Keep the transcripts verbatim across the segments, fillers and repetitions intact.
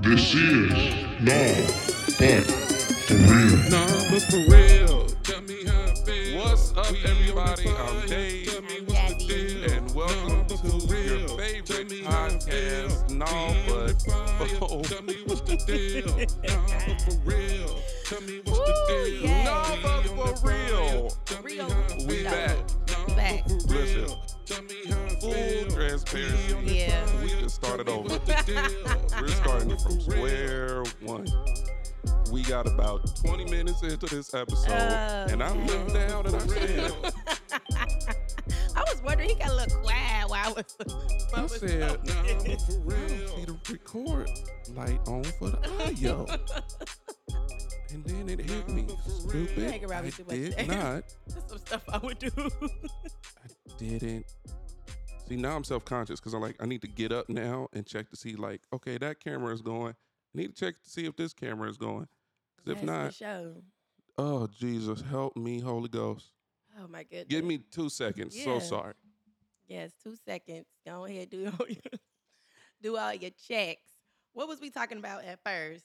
This is no, but for real. Nah, but for real. Tell me how it feels. What's up, everybody? I'm Dave. Tell me what's the deal. And welcome no, to real. Your favorite podcast. No, but for Tell me what's the deal. Nah, but for real. Tell me what's the deal. Yeah. No, but for real. real. We no. back. No, back. Listen. Tell me how it full feels. Transparency. Yeah. We just started over. We're starting from square one. We got about twenty minutes into this episode, oh, and I looked down and I said, I was wondering, he got a little quiet while I was. I said, nah, but for real, I don't see the record light on for the audio. And then it hit me, stupid. I, I did not. That's some stuff I would do. I didn't. See, now I'm self-conscious because I'm like, I need to get up now and check to see, like, okay, that camera is going. I need to check to see if this camera is going. Because if not, oh, Jesus, help me, Holy Ghost. Oh, my goodness. Give me two seconds. Yeah. So sorry. Yes, two seconds. Go ahead, do all, your, do all your checks. What was we talking about at first?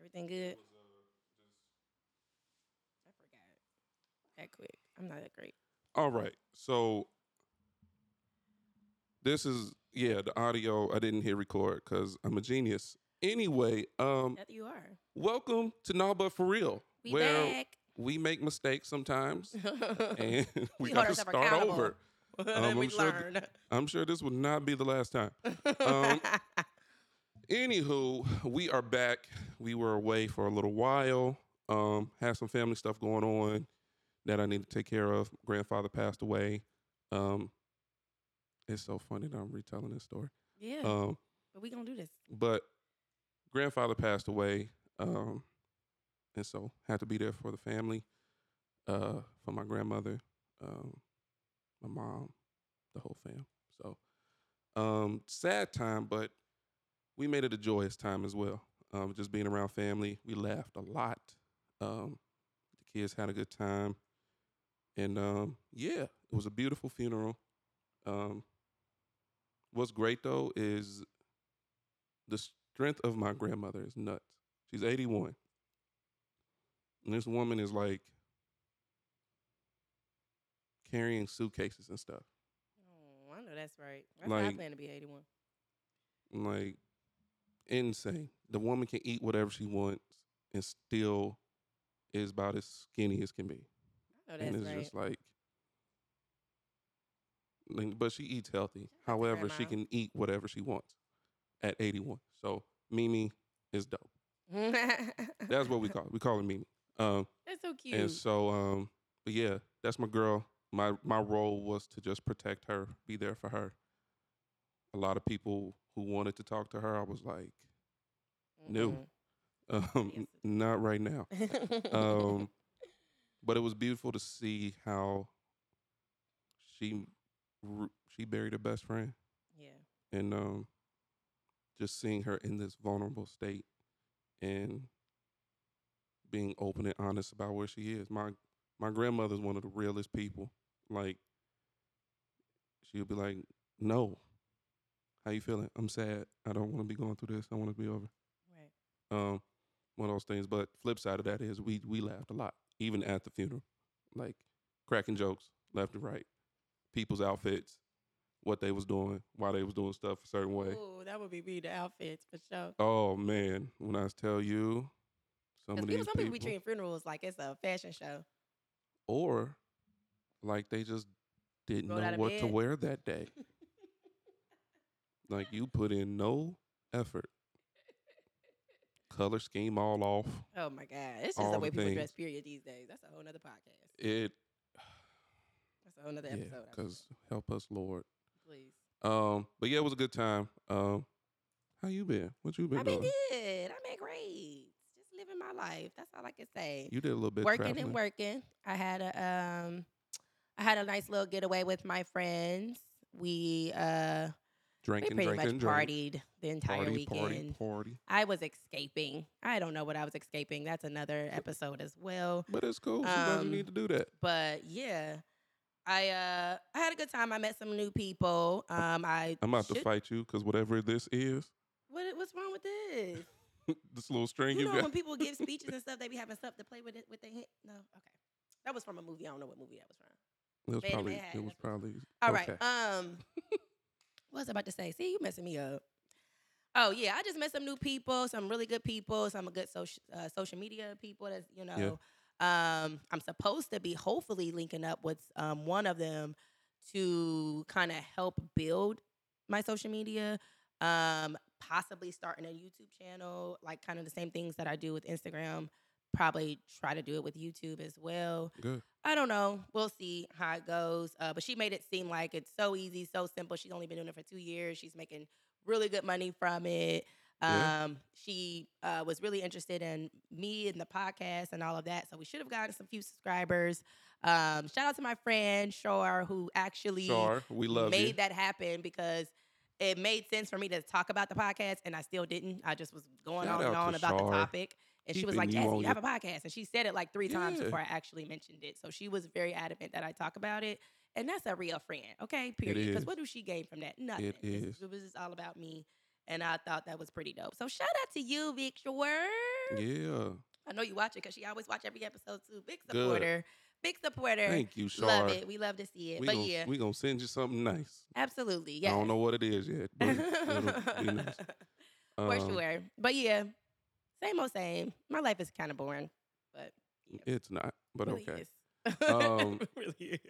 Everything good? I forgot that quick. I'm not that great. All right, so this is, yeah, the audio, I didn't hit record because I'm a genius. Anyway, um, that you are. Welcome to No But For Real, we where back. We make mistakes sometimes, and we, we got to start over. Um, and we I'm, sure th- I'm sure this would not be the last time. Um, anywho, we are back. We were away for a little while, um, had some family stuff going on that I need to take care of. Grandfather passed away. Um, it's so funny that I'm retelling this story. Yeah, um, but we gonna do this. But grandfather passed away, um, and so had to be there for the family, uh, for my grandmother, um, my mom, the whole fam. So um, sad time, but we made it a joyous time as well. Um, just being around family, we laughed a lot. Um, the kids had a good time. And, um, yeah, it was a beautiful funeral. Um, what's great, though, is the strength of my grandmother is nuts. She's eighty-one. And this woman is, like, carrying suitcases and stuff. Oh, I know that's right. That's like, why I plan to be eighty-one. Like, insane. The woman can eat whatever she wants and still is about as skinny as can be. Oh, that's and it's right. just like, like, but she eats healthy. However, she can eat whatever she wants at eighty-one. So Mimi is dope. That's what we call it. We call her Mimi. Um, that's so cute. And so, um, but yeah, that's my girl. My my role was to just protect her, be there for her. A lot of people who wanted to talk to her, I was like, mm-hmm. no, um, yes. not right now. um, But it was beautiful to see how she she buried her best friend. Yeah. And um, just seeing her in this vulnerable state and being open and honest about where she is. My my grandmother's one of the realest people. Like, she'll be like, no. How you feeling? I'm sad. I don't want to be going through this. I want it to be over. Right. Um, one of those things. But flip side of that is we we laughed a lot. Even at the funeral, like cracking jokes left and right, people's outfits, what they was doing, why they was doing stuff a certain way. Oh, that would be me, the outfits for sure. Oh man, when I tell you, some of these people, some people be treating funerals like it's a fashion show, or like they just didn't know what to wear that day. Like you put in no effort. Color scheme all off. Oh, my God. It's just the way people dress, period, these days. That's a whole nother podcast. It. That's a whole nother episode. Yeah, because help us, Lord. Please. Um, but, yeah, it was a good time. Um, how you been? What you been I've doing? I've been good. I've been great. Just living my life. That's all I can say. You did a little bit working traveling. and working. I had a um, I had a nice little getaway with my friends. We uh. Drinking, we pretty drinking, much partied drink. the entire party, weekend. Party, party. I was escaping. I don't know what I was escaping. That's another episode as well. But it's cool. Sometimes um, you need to do that. But yeah, I uh I had a good time. I met some new people. Um, I I'm about should... to fight you because whatever this is. What what's wrong with this? This little string you, you know got. When people give speeches and stuff, they be having stuff to play with it with their head. No, okay, that was from a movie. I don't know what movie that was from. It was Bad probably. Manhattan. It was probably. All okay. right. Um, what was I about to say? See, you messing me up. Oh yeah, I just met some new people, some really good people, some good social uh, social media people. That's you know. Yeah. Um, I'm supposed to be hopefully linking up with um, one of them to kind of help build my social media, um, possibly starting a YouTube channel, like kind of the same things that I do with Instagram, probably try to do it with YouTube as well. Good. I don't know. We'll see how it goes. Uh, but she made it seem like it's so easy, so simple. She's only been doing it for two years. She's making really good money from it. Yeah. Um, she uh, was really interested in me and the podcast and all of that. So we should have gotten some few subscribers. Um, shout out to my friend Char, who actually Char, we love made you. that happen because it made sense for me to talk about the podcast and I still didn't. I just was going shout on and on about Char. the topic. And she, she was like, Jazzy, you, you have a podcast. And she said it like three yeah. times before I actually mentioned it. So she was very adamant that I talk about it. And that's a real friend, okay? Period. Because what do she gain from that? Nothing. It, is. It was just all about me. And I thought that was pretty dope. So shout out to you, Vic Shore. Yeah. I know you watch it because she always watch every episode too. Big supporter. Good. Big supporter. Thank you, Shar. Love it. We love to see it. We but gonna, yeah. We're going to send you something nice. Absolutely. Yeah. I don't know what it is yet. But it'll be nice. um, For sure. But yeah, same old same. My life is kind of boring. But yeah. It's not. But it really okay. Is. um, it really is.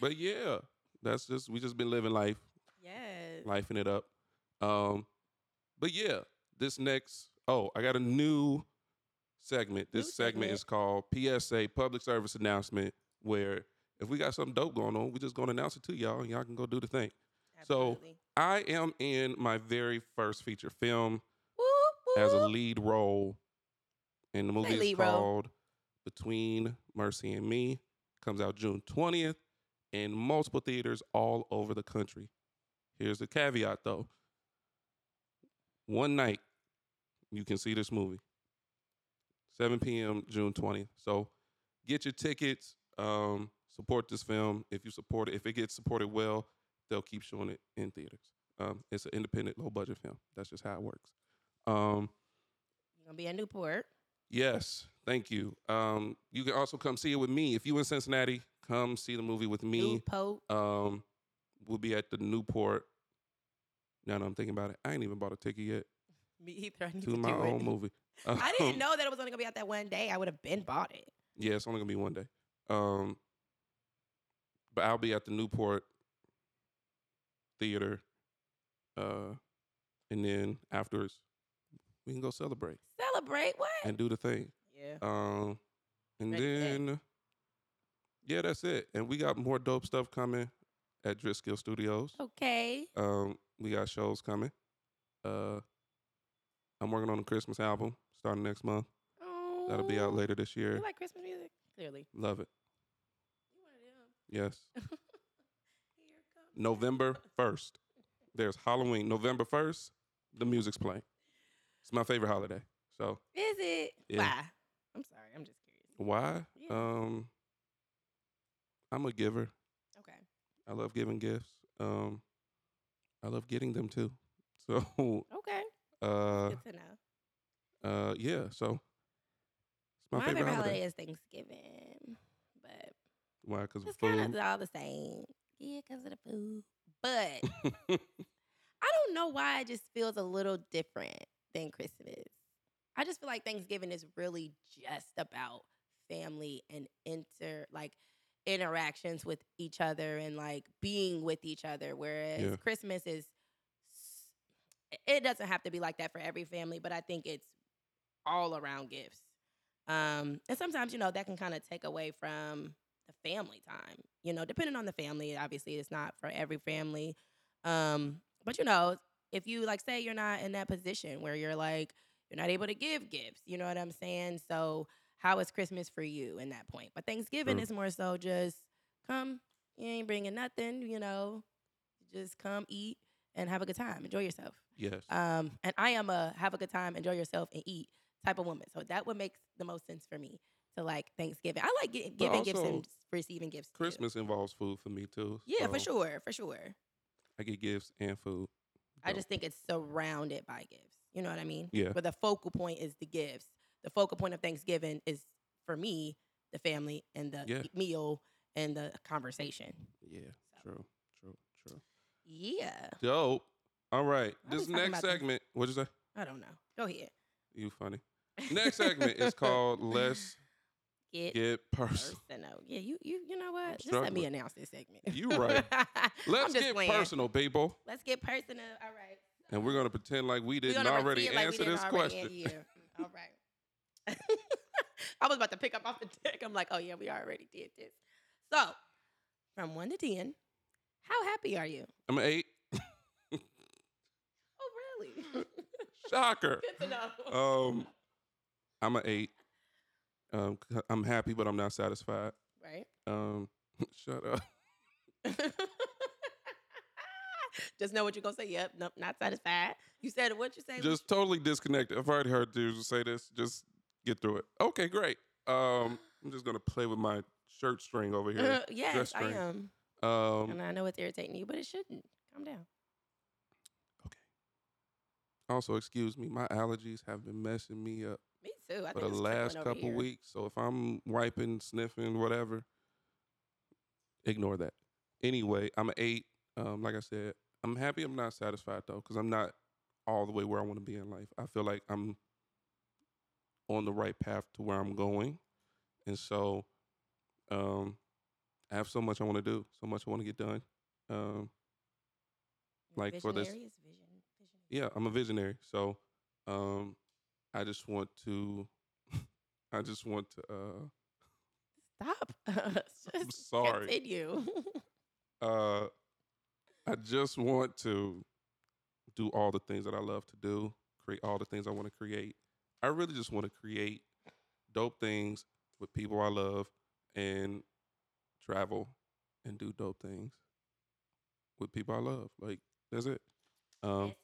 But yeah, that's just, we just been living life. Yes. Lifing it up. Um, But yeah, this next, oh, I got a new segment. This new segment. segment is called P S A, Public Service Announcement, where if we got something dope going on, we're just going to announce it to y'all, and y'all can go do the thing. Absolutely. So I am in my very first feature film whoop, whoop. as a lead role, and the movie is called role. Between Mercy and Me. Comes out June twentieth in multiple theaters all over the country. Here's the caveat, though. One night, you can see this movie. seven p.m., June twentieth. So get your tickets. Um, support this film. If you support it, if it gets supported well, they'll keep showing it in theaters. Um, it's an independent, low-budget film. That's just how it works. Um, You're going to be in Newport. Yes. Thank you. Um, you can also come see it with me. If you're in Cincinnati, come see the movie with me. Newport. Um, we'll be at the Newport. Now that I'm thinking about it, I ain't even bought a ticket yet. Me either. I need to, to my do own it. movie. Um, I didn't know that it was only gonna be out that one day. I would have been bought it. Yeah, it's only gonna be one day. Um, but I'll be at the Newport Theater, uh, and then afterwards we can go celebrate. Celebrate what? And do the thing. Yeah. Um, and Ready then that. yeah, that's it. And we got more dope stuff coming at Driskill Studios. Okay. Um. We got shows coming. Uh, I'm working on a Christmas album starting next month. Oh. That'll be out later this year. You like Christmas music? Clearly. Love it. You want to do them. Yes. Here comes November first. There's Halloween. November first, the music's playing. It's my favorite holiday. So. Is it? Yeah. Why? I'm sorry. I'm just curious. Why? Yeah. Um, I'm a giver. Okay. I love giving gifts. Um. I love getting them too. So okay, uh, good to know. Uh, yeah. So it's my, my favorite, favorite holiday. holiday is Thanksgiving, but why? Because it's kind of all the same. Yeah, because of the food. But I don't know why it just feels a little different than Christmas. I just feel like Thanksgiving is really just about family and inter like. interactions with each other and like being with each other, whereas yeah. Christmas is it doesn't have to be like that for every family, but I think it's all around gifts, um and sometimes you know that can kind of take away from the family time, you know depending on the family. Obviously it's not for every family, um but you know if you like say you're not in that position where you're like you're not able to give gifts, you know what I'm saying? So how is Christmas for you in that point? But Thanksgiving True. is more so just come. You ain't bringing nothing, you know. Just come, eat, and have a good time. Enjoy yourself. Yes. Um, and I am a have a good time, enjoy yourself, and eat type of woman. So that would make the most sense for me to like Thanksgiving. I like get, giving gifts and receiving gifts. Christmas too. Involves food for me too. Yeah, so for sure, for sure. I get gifts and food. I just think it's surrounded by gifts. You know what I mean? Yeah. But the focal point is the gifts. The focal point of Thanksgiving is, for me, the family and the yeah. meal and the conversation. Yeah, so. true, true, true. Yeah. Dope. All right. I this next segment, this. What'd you say? I don't know. Go ahead. You funny. Next segment is called Let's Get, Get Personal. personal. Yeah, you you you know what? Just let me announce this segment. You right. Let's get playing. personal, people. Let's get personal. All right. And we're going to pretend like we didn't already like answer we didn't this already question. Yeah. All right. I was about to pick up off the deck. I'm like, oh, yeah, we already did this. So, from one to ten, how happy are you? I'm an eight. Oh, really? Shocker. Good to know. Um, I'm an eight. Um, I'm happy, but I'm not satisfied. Right. Um, shut up. Just know what you're going to say. Yep, nope, not satisfied. You said what you say. Just totally disconnected. I've already heard you say this. Just get through it. Okay, great. Um, I'm just going to play with my shirt string over here. Uh, yes, I am. Um, and I know it's irritating you, but it shouldn't. Calm down. Okay. Also, excuse me. My allergies have been messing me up. Me too. I for think the last couple weeks. So if I'm wiping, sniffing, whatever, ignore that. Anyway, I'm an eight. Um, like I said, I'm happy I'm not satisfied, though, because I'm not all the way where I want to be in life. I feel like I'm on the right path to where I'm going. And so um, I have so much I want to do, so much I want to get done. Um, like for this, vision. Yeah, I'm a visionary. So um, I just want to, I just want to. Uh, Stop. I'm sorry. Continue. uh, I just want to do all the things that I love to do, create all the things I want to create. I really just want to create dope things with people I love and travel and do dope things with people I love. Like, that's it. Um,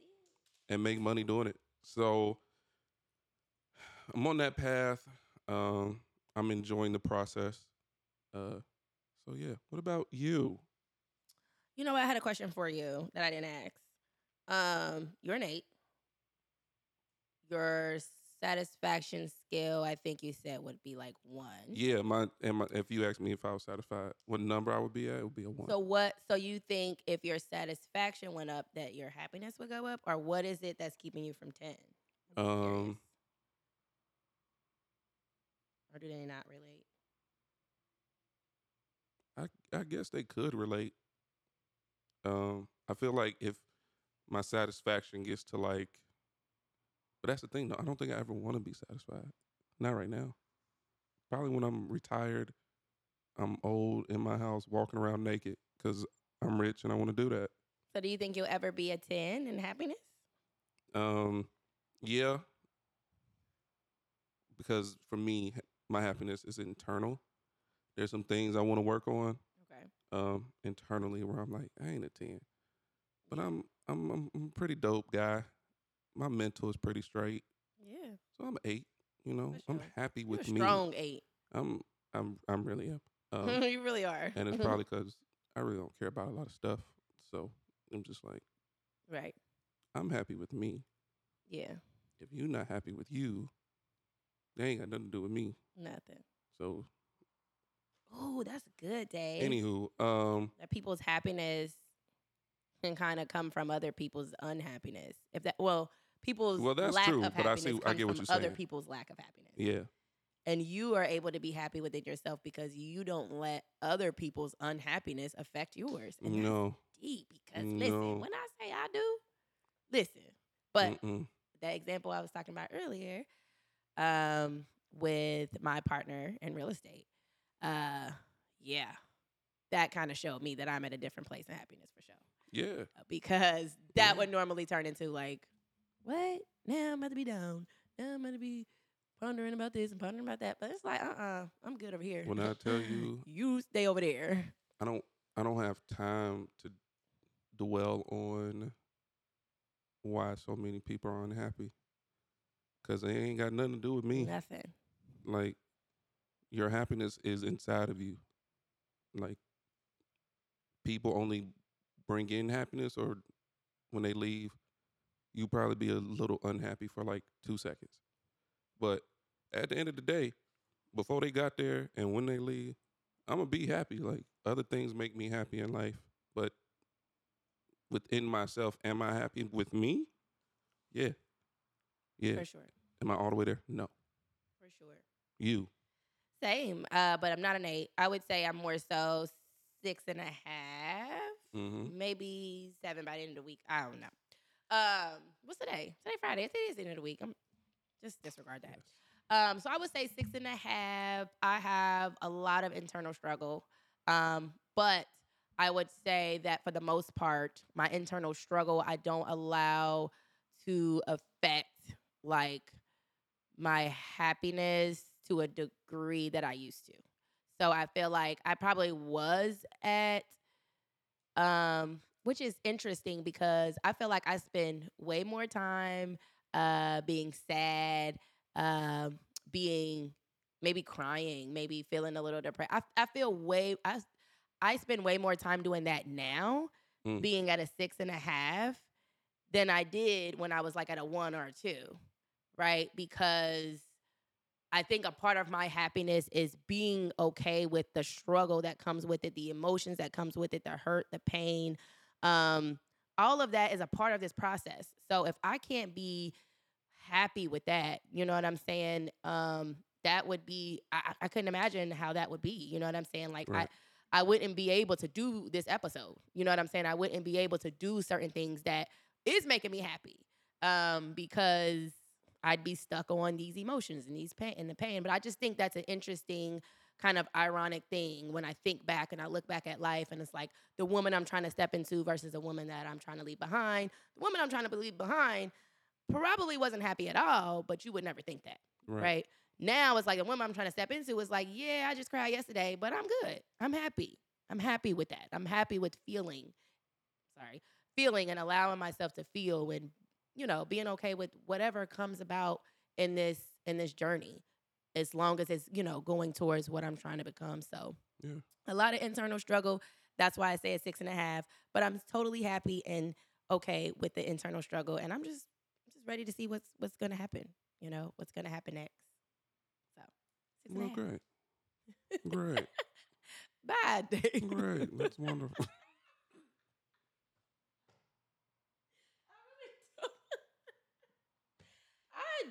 and make money doing it. So I'm on that path. Um, I'm enjoying the process. Uh, so, yeah. What about you? You know what? I had a question for you that I didn't ask. Um, you're an eight. Your satisfaction scale, I think you said, would be like one. Yeah, my and my, if you asked me if I was satisfied, what number I would be at, it would be a one. So what? So you think if your satisfaction went up, that your happiness would go up, or what is it that's keeping you from ten? Um, or do they not relate? I I guess they could relate. Um, I feel like if my satisfaction gets to like, but that's the thing though. I don't think I ever want to be satisfied. Not right now. Probably when I'm retired, I'm old in my house walking around naked because I'm rich and I want to do that. So do you think you'll ever be a ten in happiness? Um, yeah. Because for me, my happiness is internal. There's some things I want to work on. Um, internally, where I'm like, I ain't a ten, but I'm I'm I'm a pretty dope guy. My mental is pretty straight. Yeah. So I'm an eight. You know, sure. I'm happy with You're a me. Strong eight. I'm I'm I'm really am. Um, you really are. And it's probably because I really don't care about a lot of stuff. So I'm just like, right. I'm happy with me. Yeah. If you're not happy with you, they ain't got nothing to do with me. Nothing. So. Oh, that's good, Dave. Anywho. Um, that people's happiness can kind of come from other people's unhappiness. If that, Well, people's well, that's lack true, of but happiness I see, comes I get what from you're other saying. People's lack of happiness. Yeah. And you are able to be happy within yourself because you don't let other people's unhappiness affect yours. And no. That's deep because, no. listen, when I say I do, listen. But Mm-mm. that example I was talking about earlier um, with my partner in real estate, Uh, yeah, that kind of showed me that I'm at a different place in happiness for sure. Yeah. Because that yeah. would normally turn into like, what? Now I'm about to be down. Now I'm going to be pondering about this and pondering about that. But it's like, uh-uh, I'm good over here. When I tell you. You stay over there. I don't, I don't have time to dwell on why so many people are unhappy. Because they ain't got nothing to do with me. Nothing. Like. your happiness is inside of you. Like, people only bring in happiness, or when they leave, you probably be a little unhappy for like two seconds. But at the end of the day, before they got there and when they leave, I'm going to be happy. Like, other things make me happy in life. But within myself, am I happy with me? Yeah. Yeah. For sure. Am I all the way there? No. For sure. You. Same, uh, but I'm not an eight. I would say I'm more so six and a half, mm-hmm. maybe seven by the end of the week. I don't know. Um, what's today? Today Friday. It is the end of the week. I'm just disregard that. Um, so I would say six and a half. I have a lot of internal struggle, um, but I would say that for the most part, my internal struggle I don't allow to affect like my happiness to a degree that I used to. So I feel like I probably was at, um, which is interesting because I feel like I spend way more time uh, being sad, uh, being maybe crying, maybe feeling a little depressed. I, I feel way, I, I spend way more time doing that now, mm. being at a six and a half, than I did when I was like at a one or a two, right? Because I think a part of my happiness is being okay with the struggle that comes with it, the emotions that comes with it, the hurt, the pain. Um, all of that is a part of this process. So if I can't be happy with that, you know what I'm saying? Um, that would be, I, I couldn't imagine how that would be. You know what I'm saying? Like right. I, I wouldn't be able to do this episode. You know what I'm saying? I wouldn't be able to do certain things that is making me happy, um, because I'd be stuck on these emotions and these pain and the pain. But I just think that's an interesting kind of ironic thing when I think back and I look back at life, and it's like the woman I'm trying to step into versus the woman that I'm trying to leave behind. The woman I'm trying to leave behind probably wasn't happy at all, but you would never think that, right? right? Now it's like the woman I'm trying to step into is like, yeah, I just cried yesterday, but I'm good. I'm happy. I'm happy with that. I'm happy with feeling, sorry, feeling and allowing myself to feel and, you know, being okay with whatever comes about in this in this journey, as long as it's, you know, going towards what I'm trying to become. So yeah. A lot of internal struggle. That's why I say it's six and a half. But I'm totally happy and okay with the internal struggle. And I'm just I'm just ready to see what's what's gonna happen, you know, what's gonna happen next. So six well, and a half. Great. Great. Bye. Great. That's wonderful.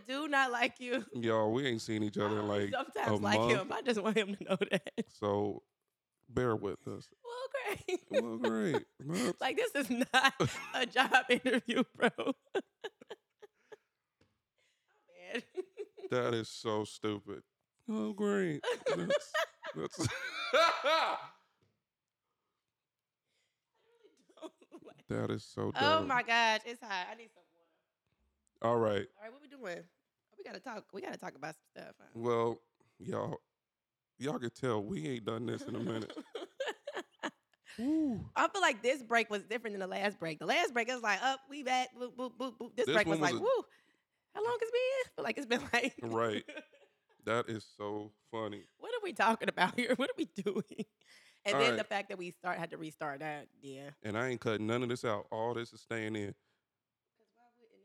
Do not like you. Y'all, we ain't seen each other in like sometimes a like month. Him. I just want him to know that. So bear with us. Well, great. Well, great. Oops. Like, this is not a job interview, bro. Oh, man. That is so stupid. Oh, great. That's, that's that is so dumb. Oh, my gosh. It's hot. I need some. All right. All right, what we doing? We gotta talk. We gotta talk about some stuff. Huh? Well, y'all, y'all can tell we ain't done this in a minute. I feel like this break was different than the last break. The last break is like, up, oh, we back. Boop, boop, boop, boop. This, this break was, was like, a... woo. How long has it been? But like it's been like. Right. That is so funny. What are we talking about here? What are we doing? And all then right. The fact that we start had to restart that. Yeah. And I ain't cutting none of this out. All this is staying in.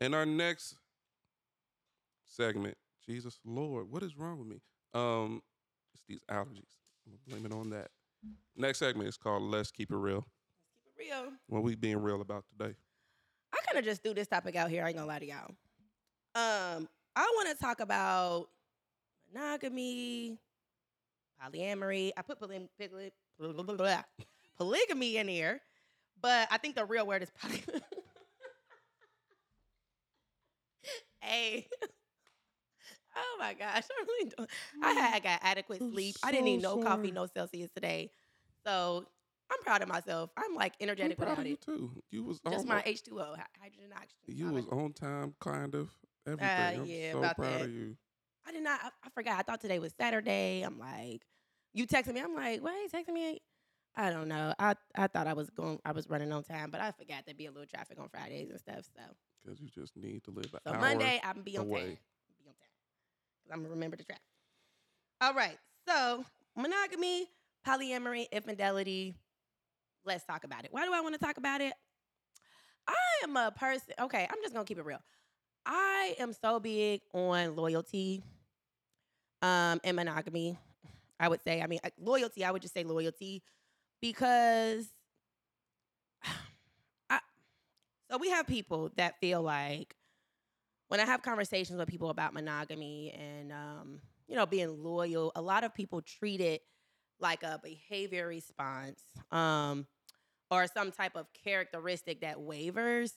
And our next segment, Jesus Lord, what is wrong with me? Um, it's these allergies. I'm going to blame it on that. Next segment is called Let's Keep It Real. Let's keep it real. What we being real about today? I kind of just threw this topic out here. I ain't going to lie to y'all. Um, I want to talk about monogamy, polyamory. I put poly- poly- blah, blah, blah, blah, polygamy in here, but I think the real word is polygamy. Hey, oh my gosh, I really don't. I had I got adequate sleep. So I didn't need no sorry. coffee, no Celsius today. So I'm proud of myself. I'm like energetic about it. Too. You was just my H two O, hydrogen oxygen. You topic. was on time, kind of everything. Uh, I'm yeah, so about proud that. of you. I did not. I, I forgot. I thought today was Saturday. I'm like, you texted me. I'm like, why are you texting me? I don't know. I I thought I was going. I was running on time, but I forgot there'd be a little traffic on Fridays and stuff. So. Because you just need to live an so hour Monday, I'm be on away. time. Be on time. Because I'm going to remember the trap. All right. So monogamy, polyamory, infidelity, let's talk about it. Why do I want to talk about it? I am a person, okay, I'm just going to keep it real. I am so big on loyalty um, and monogamy, I would say. I mean, loyalty, I would just say loyalty because I, so we have people that feel like when I have conversations with people about monogamy and, um, you know, being loyal, a lot of people treat it like a behavior response um, or some type of characteristic that wavers.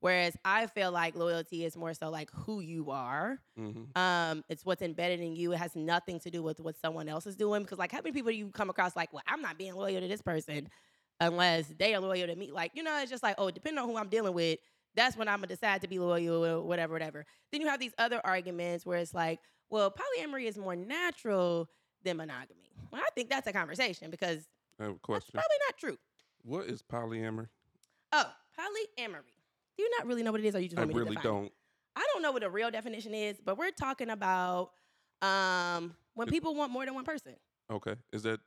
Whereas I feel like loyalty is more so like who you are. Mm-hmm. Um, it's what's embedded in you. It has nothing to do with what someone else is doing. Because, like, how many people do you come across like, well, I'm not being loyal to this person unless they are loyal to me? Like, you know, it's just like, oh, depending on who I'm dealing with, that's when I'm going to decide to be loyal or whatever, whatever. Then you have these other arguments where it's like, well, polyamory is more natural than monogamy. Well, I think that's a conversation because I have a question. That's probably not true. What is polyamory? Oh, polyamory. Do you not really know what it is, or you just want me to define it? I really don't. I don't know what the real definition is, but we're talking about um, when it, people want more than one person. Okay. Is that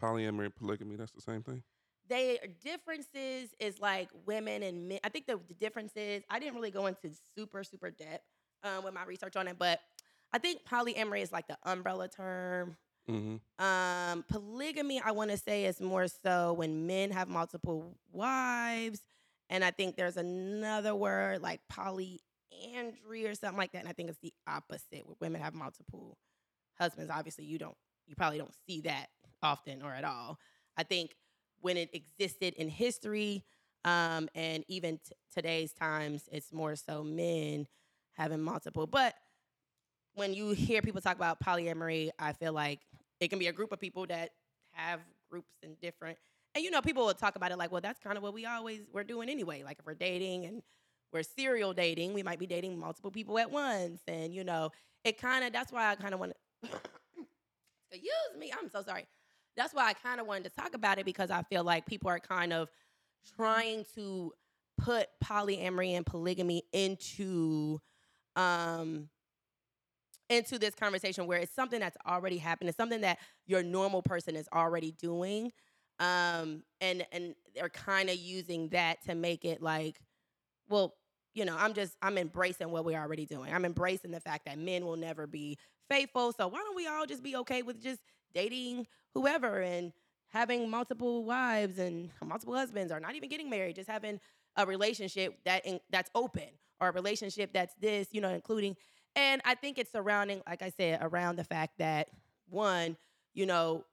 polyamory and polygamy, that's the same thing? They differences is like women and men. I think the, the differences, I didn't really go into super, super depth um, with my research on it, but I think polyamory is like the umbrella term. Mm-hmm. Um, polygamy, I want to say, is more so when men have multiple wives. And I think there's another word like polyandry or something like that. And I think it's the opposite where women have multiple husbands. Obviously, you don't, you probably don't see that often or at all. I think when it existed in history um, and even t- today's times, it's more so men having multiple. But when you hear people talk about polyamory, I feel like it can be a group of people that have groups and different. And, you know, people will talk about it like, well, that's kind of what we always we're doing anyway. Like if we're dating and we're serial dating, we might be dating multiple people at once. And, you know, it kind of that's why I kind of want to excuse me. I'm so sorry. That's why I kind of wanted to talk about it, because I feel like people are kind of trying to put polyamory and polygamy into um, into this conversation where it's something that's already happened. It's something that your normal person is already doing. Um, and, and they're kind of using that to make it like, well, you know, I'm just, I'm embracing what we're already doing. I'm embracing the fact that men will never be faithful. So why don't we all just be okay with just dating whoever and having multiple wives and multiple husbands, or not even getting married, just having a relationship that in, that's open, or a relationship that's this, you know, including. And I think it's surrounding, like I said, around the fact that one, you know,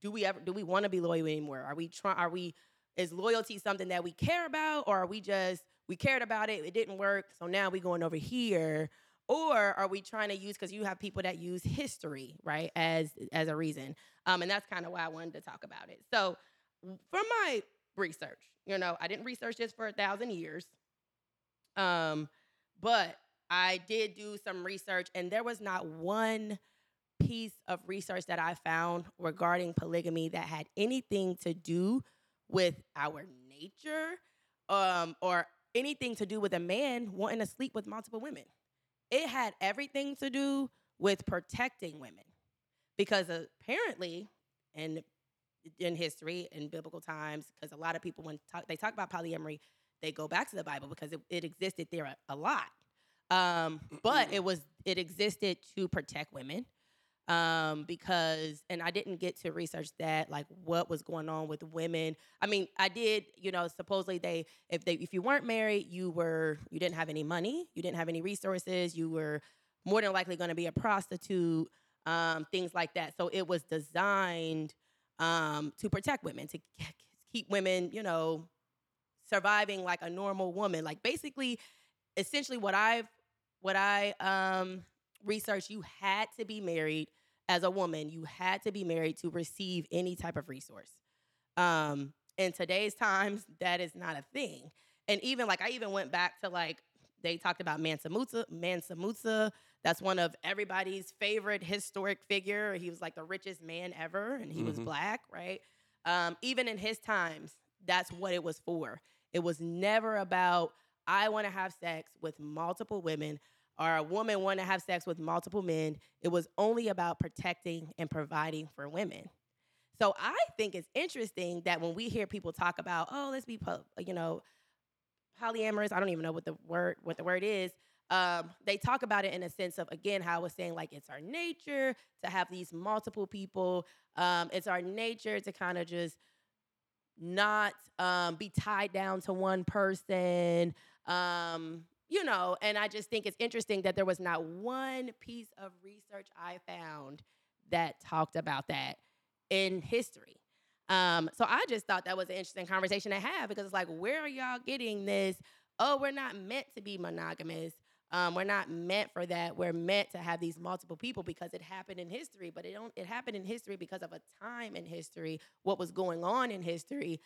Do we ever? Do we want to be loyal anymore? Are we trying? Are we? Is loyalty something that we care about, or are we just we cared about it? It didn't work, so now we going over here. Or are we trying to use? Because you have people that use history, right, as as a reason, um, and that's kind of why I wanted to talk about it. So, from my research, you know, I didn't research this for a thousand years, um, but I did do some research, and there was not one piece of research that I found regarding polygamy that had anything to do with our nature um, or anything to do with a man wanting to sleep with multiple women. It had everything to do with protecting women, because apparently in, in history, in biblical times, because a lot of people, when talk, they talk about polyamory, they go back to the Bible because it, it existed there a, a lot. Um, but it was it existed to protect women. Um, because, and I didn't get to research that, like what was going on with women. I mean, I did, you know, supposedly they, if they, if you weren't married, you were, you didn't have any money, you didn't have any resources, you were more than likely going to be a prostitute, um, things like that. So it was designed, um, to protect women, to keep women, you know, surviving like a normal woman. Like basically, essentially what I've, what I, um, research, you had to be married as a woman. You had to be married to receive any type of resource. Um, in today's times, that is not a thing. And even like I even went back to like they talked about Mansa Musa. Mansa Musa, that's one of everybody's favorite historic figure. He was like the richest man ever, and he mm-hmm. was black, right? Um, even in his times, that's what it was for. It was never about I want to have sex with multiple women. or a woman wanting to have sex with multiple men. It was only about protecting and providing for women. So I think it's interesting that when we hear people talk about, oh, let's be, you know, polyamorous, I don't even know what the word what the word is. Um, they talk about it in a sense of, again, how I was saying, like, it's our nature to have these multiple people. Um, it's our nature to kind of just not um, be tied down to one person, um, you know. And I just think it's interesting that there was not one piece of research I found that talked about that in history. Um, so I just thought that was an interesting conversation to have, because it's like, where are y'all getting this? Oh, we're not meant to be monogamous. Um, we're not meant for that. We're meant to have these multiple people because it happened in history, but it don't. It happened in history because of a time in history, what was going on in history.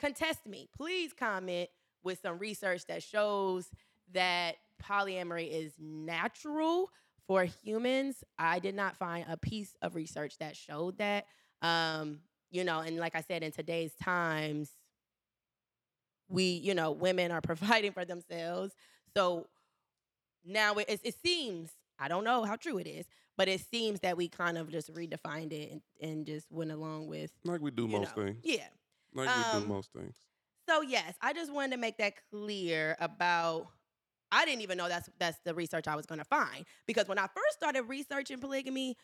Contest me. Please comment with some research that shows that polyamory is natural for humans. I did not find a piece of research that showed that. Um, you know, and like I said, in today's times, we, you know, women are providing for themselves. So now it, it seems, I don't know how true it is, but it seems that we kind of just redefined it and, and just went along with. Like we do most know. things. Yeah. Like um, we do most things. So, yes, I just wanted to make that clear about, I didn't even know that's that's the research I was going to find. Because when I first started researching polygamy,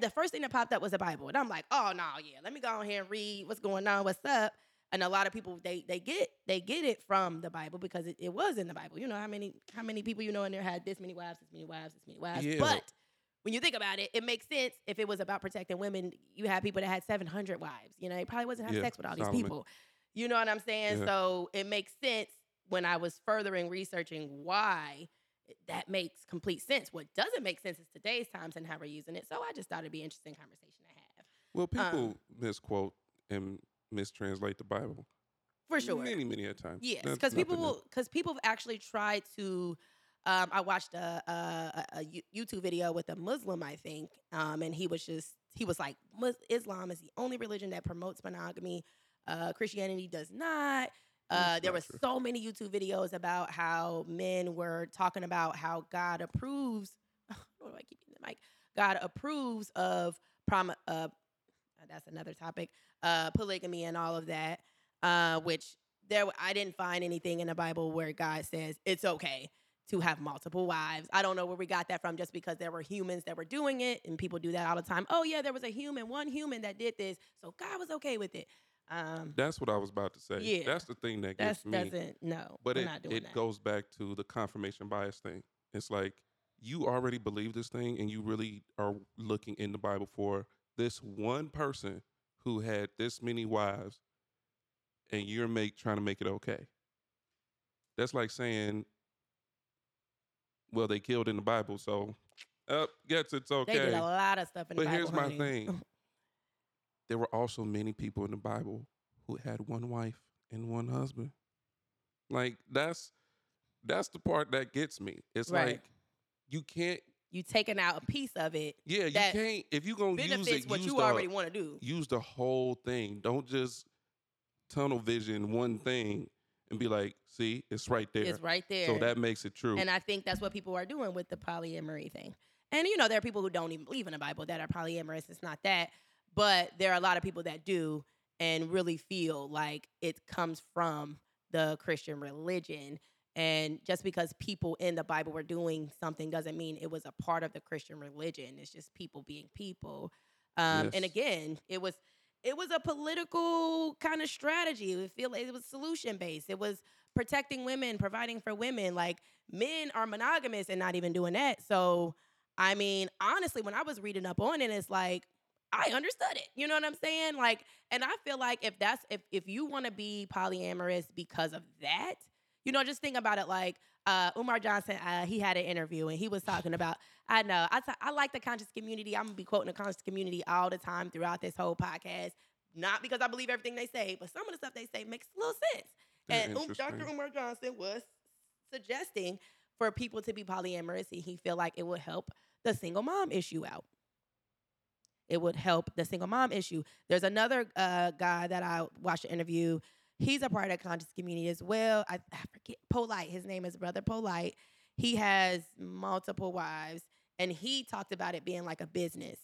the first thing that popped up was the Bible. And I'm like, oh, no, yeah, let me go on here and read what's going on, what's up. And a lot of people, they they get they get it from the Bible because it, it was in the Bible. You know how many how many people you know in there had this many wives, this many wives, this many wives. Yeah. But when you think about it, it makes sense. If it was about protecting women, you had people that had seven hundred wives. You know, they probably wasn't having yeah, sex with all these Solomon. people. You know what I'm saying? Yeah. So it makes sense when I was furthering researching why that makes complete sense. What doesn't make sense is today's times and how we're using it. So I just thought it'd be an interesting conversation to have. Well, people um, misquote and mistranslate the Bible for sure many many a time. Yes, because people will because people have actually tried to. Um, I watched a, a, a YouTube video with a Muslim, I think, um, and he was just he was like, Islam is the only religion that promotes monogamy. Uh, Christianity does not. Uh, there were so many YouTube videos about how men were talking about how God approves. What do I keep in the mic? God approves of prom. Uh, that's another topic. Uh, polygamy and all of that. Uh, which there, I didn't find anything in the Bible where God says it's okay to have multiple wives. I don't know where we got that from. Just because there were humans that were doing it, and people do that all the time. Oh yeah, there was a human, one human that did this, so God was okay with it. Um, that's what I was about to say. Yeah, that's the thing that gets me. Doesn't no, but it not doing it that. goes back to the confirmation bias thing. It's like you already believe this thing, and you really are looking in the Bible for this one person who had this many wives, and you're make trying to make it okay. That's like saying, "Well, they killed in the Bible, so up uh, yes, it's okay." They did a lot of stuff in but the Bible. But here's honey. my thing. There were also many people in the Bible who had one wife and one husband. Like, that's that's the part that gets me. It's right. like, you can't... You taking out a piece of it. Yeah, you can't... If you're going to use it, benefits what you the, already want to do. Use the whole thing. Don't just tunnel vision one thing and be like, see, it's right there. It's right there. So that makes it true. And I think that's what people are doing with the polyamory thing. And, you know, there are people who don't even believe in the Bible that are polyamorous. It's not that. But there are a lot of people that do and really feel like it comes from the Christian religion. And just because people in the Bible were doing something doesn't mean it was a part of the Christian religion. It's just people being people. Um, yes. And again, it was it was a political kind of strategy. It feel it was solution based. It was protecting women, providing for women. Like, men are monogamous and not even doing that. So, I mean, honestly, when I was reading up on it, it's like, I understood it. You know what I'm saying? Like, and I feel like if that's, if, if you want to be polyamorous because of that, you know, just think about it. Like, uh, Umar Johnson, uh, he had an interview and he was talking about, I know, I, t- I like the conscious community. I'm going to be quoting the conscious community all the time throughout this whole podcast. Not because I believe everything they say, but some of the stuff they say makes a little sense. And um, Doctor Umar Johnson was suggesting for people to be polyamorous, and he feel like it would help the single mom issue out. It would help the single mom issue. There's another uh, guy that I watched the interview. He's a part of the conscious community as well. I, I forget Polite. His name is Brother Polite. he has multiple wives, and he talked about it being like a business.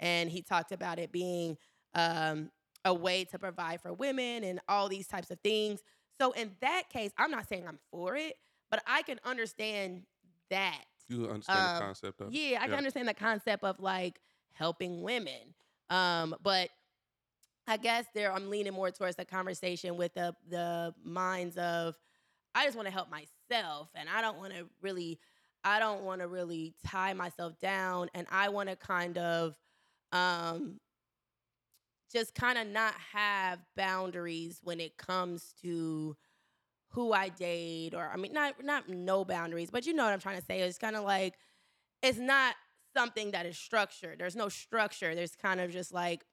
And he talked about it being um, a way to provide for women and all these types of things. So in that case, I'm not saying I'm for it, but I can understand that. You understand um, the concept of it. Yeah, I yeah. can understand the concept of like helping women. Um, but I guess there I'm leaning more towards the conversation with the the minds of I just want to help myself, and I don't want to really I don't want to really tie myself down, and I want to kind of um, just kind of not have boundaries when it comes to who I date, or I mean, not not no boundaries, but you know what I'm trying to say. It's kind of like it's not something that is structured. There's no structure. There's kind of just like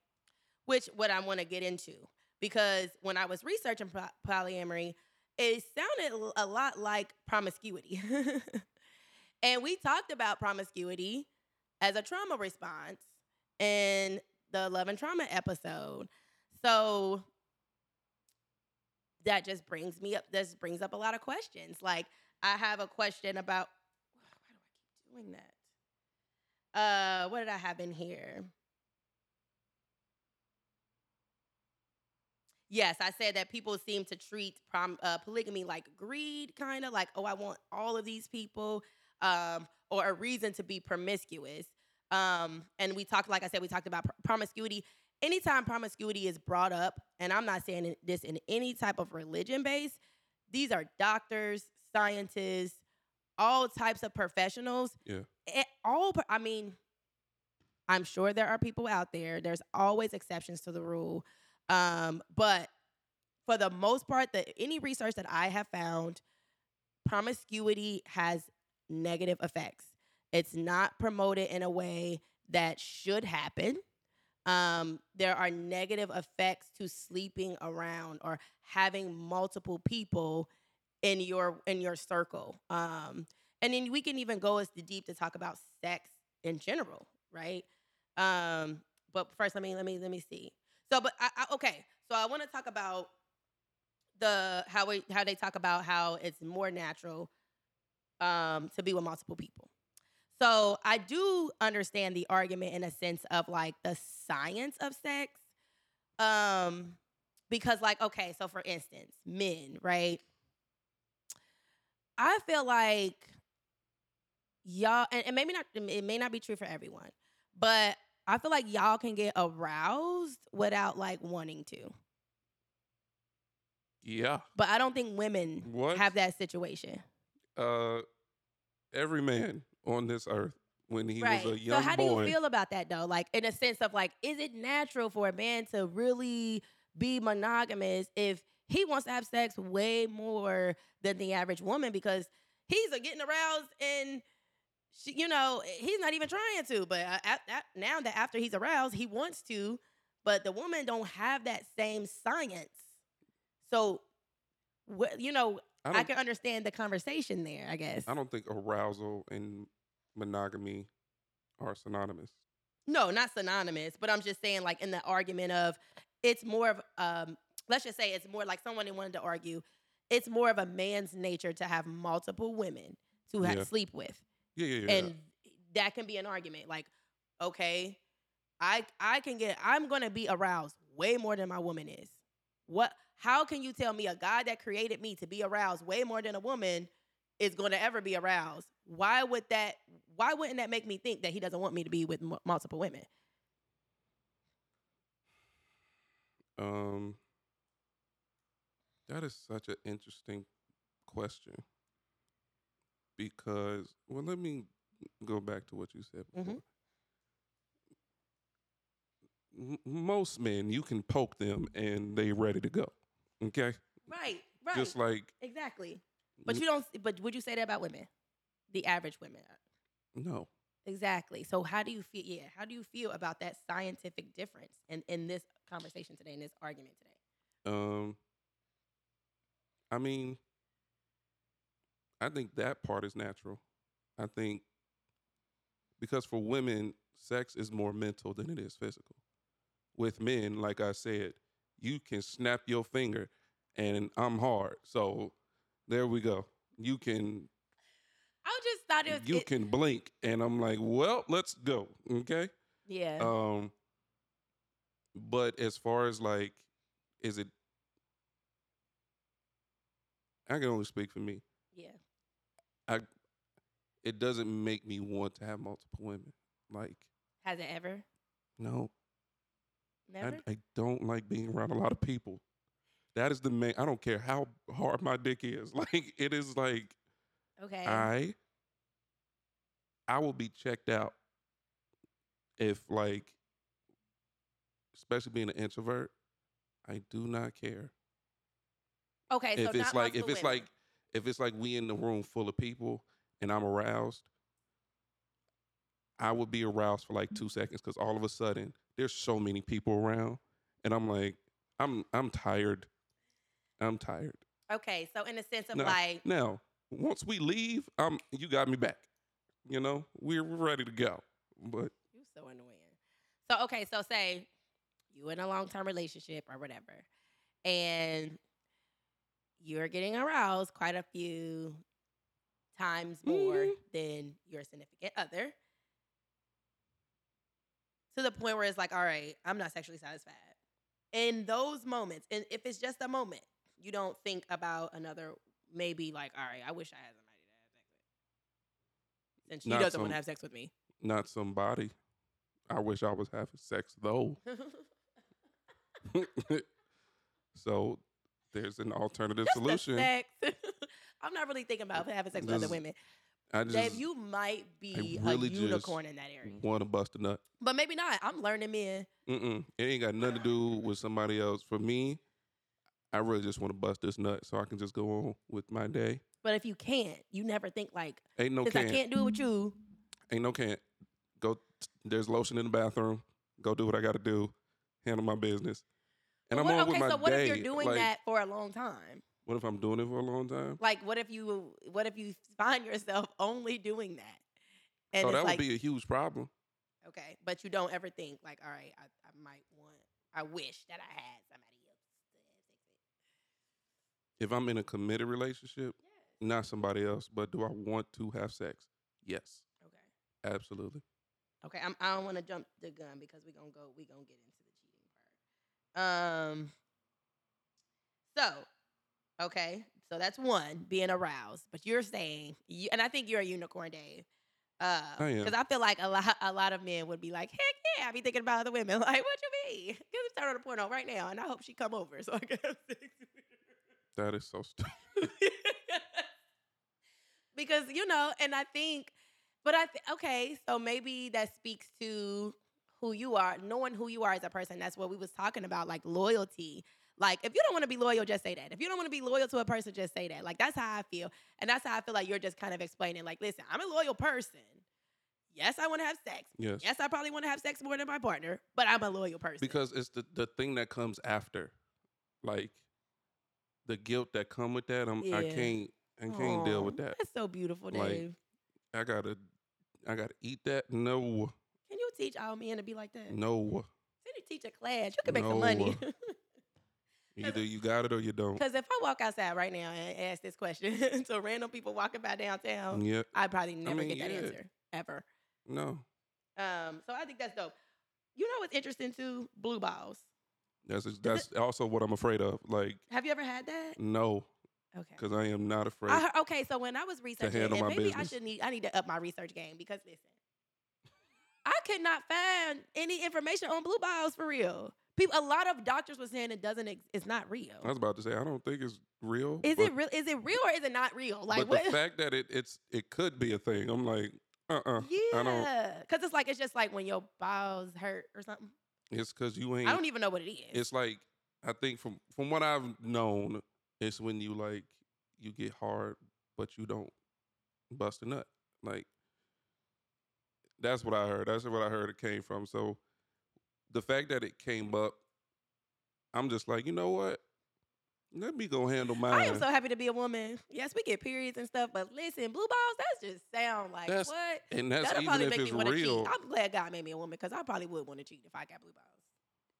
which what I want to get into, because when I was researching poly- polyamory, it sounded a lot like promiscuity. And we talked about promiscuity as a trauma response in the Love and Trauma episode. So that just brings me up, this brings up a lot of questions. Like, I have a question about, why do I keep doing that? Uh, what did I have in here? Yes, I said that people seem to treat prom, uh, polygamy like greed, kind of like, oh, I want all of these people. Um, or a reason to be promiscuous. Um, and we talked, like I said, we talked about pr- promiscuity. Anytime promiscuity is brought up, and I'm not saying this in any type of religion base, these are doctors, scientists, all types of professionals. Yeah. It, all, I mean, I'm sure there are people out there. There's always exceptions to the rule. Um, but for the most part, the, any research that I have found, promiscuity has negative effects. It's not promoted in a way that should happen. Um, there are negative effects to sleeping around or having multiple people in your in your circle. Um, and then we can even go as deep to talk about sex in general, right? Um, but first, let me let me let me see. So, but I, I, okay. So I want to talk about the how we how they talk about how it's more natural. Um, to be with multiple people. So I do understand the argument in a sense of like the science of sex. Um, because like, okay, so for instance, men, right? I feel like y'all, and, and maybe not, it may not be true for everyone, but I feel like y'all can get aroused without like wanting to. Yeah. But I don't think women what? have that situation. Uh, every man on this earth when he right. was a young boy. So how boy, do you feel about that though? Like in a sense of like, is it natural for a man to really be monogamous if he wants to have sex way more than the average woman because he's a getting aroused and she, you know, he's not even trying to. But I, I, I, now that after he's aroused, he wants to, but the woman don't have that same science. So, wh- you know. I, I can understand the conversation there, I guess. I don't think arousal and monogamy are synonymous. No, not synonymous, but I'm just saying like in the argument of it's more of, um, let's just say it's more like someone wanted to argue, it's more of a man's nature to have multiple women to have yeah. sleep with. Yeah, yeah, yeah. And that can be an argument. Like, okay, I I can get, I'm going to be aroused way more than my woman is. What? How can you tell me a God that created me to be aroused way more than a woman is going to ever be aroused? Why would that? Why wouldn't that make me think that he doesn't want me to be with m- multiple women? Um, that is such an interesting question because, well, let me go back to what you said before. Mm-hmm. Most men, you can poke them and they ready to go. Okay? Right, right. Just like... Exactly. But you don't... But would you say that about women? The average women? No. Exactly. So how do you feel... Yeah, how do you feel about that scientific difference in, in this conversation today, in this argument today? Um, I mean, I think that part is natural. I think... Because for women, sex is more mental than it is physical. With men, like I said, you can snap your finger and I'm hard. So there we go. You can. I thought it was... You it, can blink, and I'm like, well, let's go, okay? Yeah. Um. But as far as, like, is it... I can only speak for me. Yeah. I. It doesn't make me want to have multiple women. Like... Has it ever? No. Never? I, I don't like being around a lot of people. That is the main... I don't care how hard my dick is. Like, it is like... Okay. I I will be checked out if, like, especially being an introvert, I do not care. Okay, if so it's not like if it's women. like if it's like we in the room full of people and I'm aroused, I would be aroused for like two seconds because all of a sudden there's so many people around and I'm like, I'm I'm tired. I'm tired. Okay, so in a sense of now, like now. Once we leave, um, you got me back. You know, we're, we're ready to go. But you're so annoying. So, okay, so say you in a long-term relationship or whatever, and you're getting aroused quite a few times more mm-hmm. than your significant other to the point where it's like, all right, I'm not sexually satisfied. In those moments, and if it's just a moment, you don't think about another maybe like, all right, I wish I had somebody to have sex with. Since she not doesn't some, want to have sex with me. Not somebody. I wish I was having sex, though. So there's an alternative just solution. Sex. I'm not really thinking about having sex just, with other women. I just, Dave, you might be really a unicorn in that area. Want to bust a nut. But maybe not. I'm learning men. Mm-mm. It ain't got nothing to do with somebody else. For me, I really just want to bust this nut so I can just go on with my day. But if you can't, you never think like, ain't no since can't. I can't do it with you. Ain't no can't. Go. There's lotion in the bathroom. Go do what I got to do. Handle my business. And well, I'm what, on okay, with my day. Okay, so what day. If you're doing like, that for a long time? What if I'm doing it for a long time? Like, what if you what if you find yourself only doing that? And oh, that like, would be a huge problem. Okay, but you don't ever think like, all right, I, I might want, I wish that I had somebody. If I'm in a committed relationship, yes. Not somebody else, but do I want to have sex? Yes. Okay. Absolutely. Okay, I'm, I don't want to jump the gun because we're gonna go. We're gonna get into the cheating part. Um. So, okay, so that's one being aroused, but you're saying, you, and I think you're a unicorn, Dave. Uh, I am. Because I feel like a lot, a lot of men would be like, heck yeah, I be thinking about other women. Like, what you mean? Because I'm starting on a porno right now, and I hope she come over so I can have sex. That is so stupid. Because, you know, and I think, but I, th- okay, so maybe that speaks to who you are, knowing who you are as a person. That's what we was talking about, like loyalty. Like, if you don't want to be loyal, just say that. If you don't want to be loyal to a person, just say that. Like, that's how I feel. And that's how I feel like you're just kind of explaining, like, listen, I'm a loyal person. Yes, I want to have sex. Yes, yes I probably want to have sex more than my partner, but I'm a loyal person. Because it's the, the thing that comes after, like, the guilt that come with that, I'm, yeah. I can't, I can't Aww, deal with that. That's so beautiful, Dave. Like, I gotta, I gotta eat that. No. Can you teach all men to be like that? No. Can you teach a class? You can make no. some money. Either you got it or you don't. Because if I walk outside right now and ask this question to random people walking by downtown, yeah. I probably never I mean, get that yeah. answer ever. No. Um. So I think that's dope. You know what's interesting too? Blue balls. That's that's also what I'm afraid of. Like, have you ever had that? No. Okay. Because I am not afraid. I heard, okay, so when I was researching, and maybe business. I should need I need to up my research game because listen, I could not find any information on blue balls for real. People, a lot of doctors were saying it doesn't. It's not real. I was about to say I don't think it's real. Is but, it real? Is it real or is it not real? Like but what? The fact that it it's it could be a thing. I'm like, uh uh-uh, uh. Yeah. Because it's like it's just like when your balls hurt or something. It's because you ain't... I don't even know what it is. It's like, I think from, from what I've known, it's when you, like, you get hard, but you don't bust a nut. Like, that's what I heard. That's what I heard it came from. So, the fact that it came up, I'm just like, you know what? Let me go handle mine. I am so happy to be a woman. Yes, we get periods and stuff, but listen, blue balls, that just sound like that's, what? And that's That'll even probably if make it's me want to cheat. I'm glad God made me a woman because I probably would want to cheat if I got blue balls.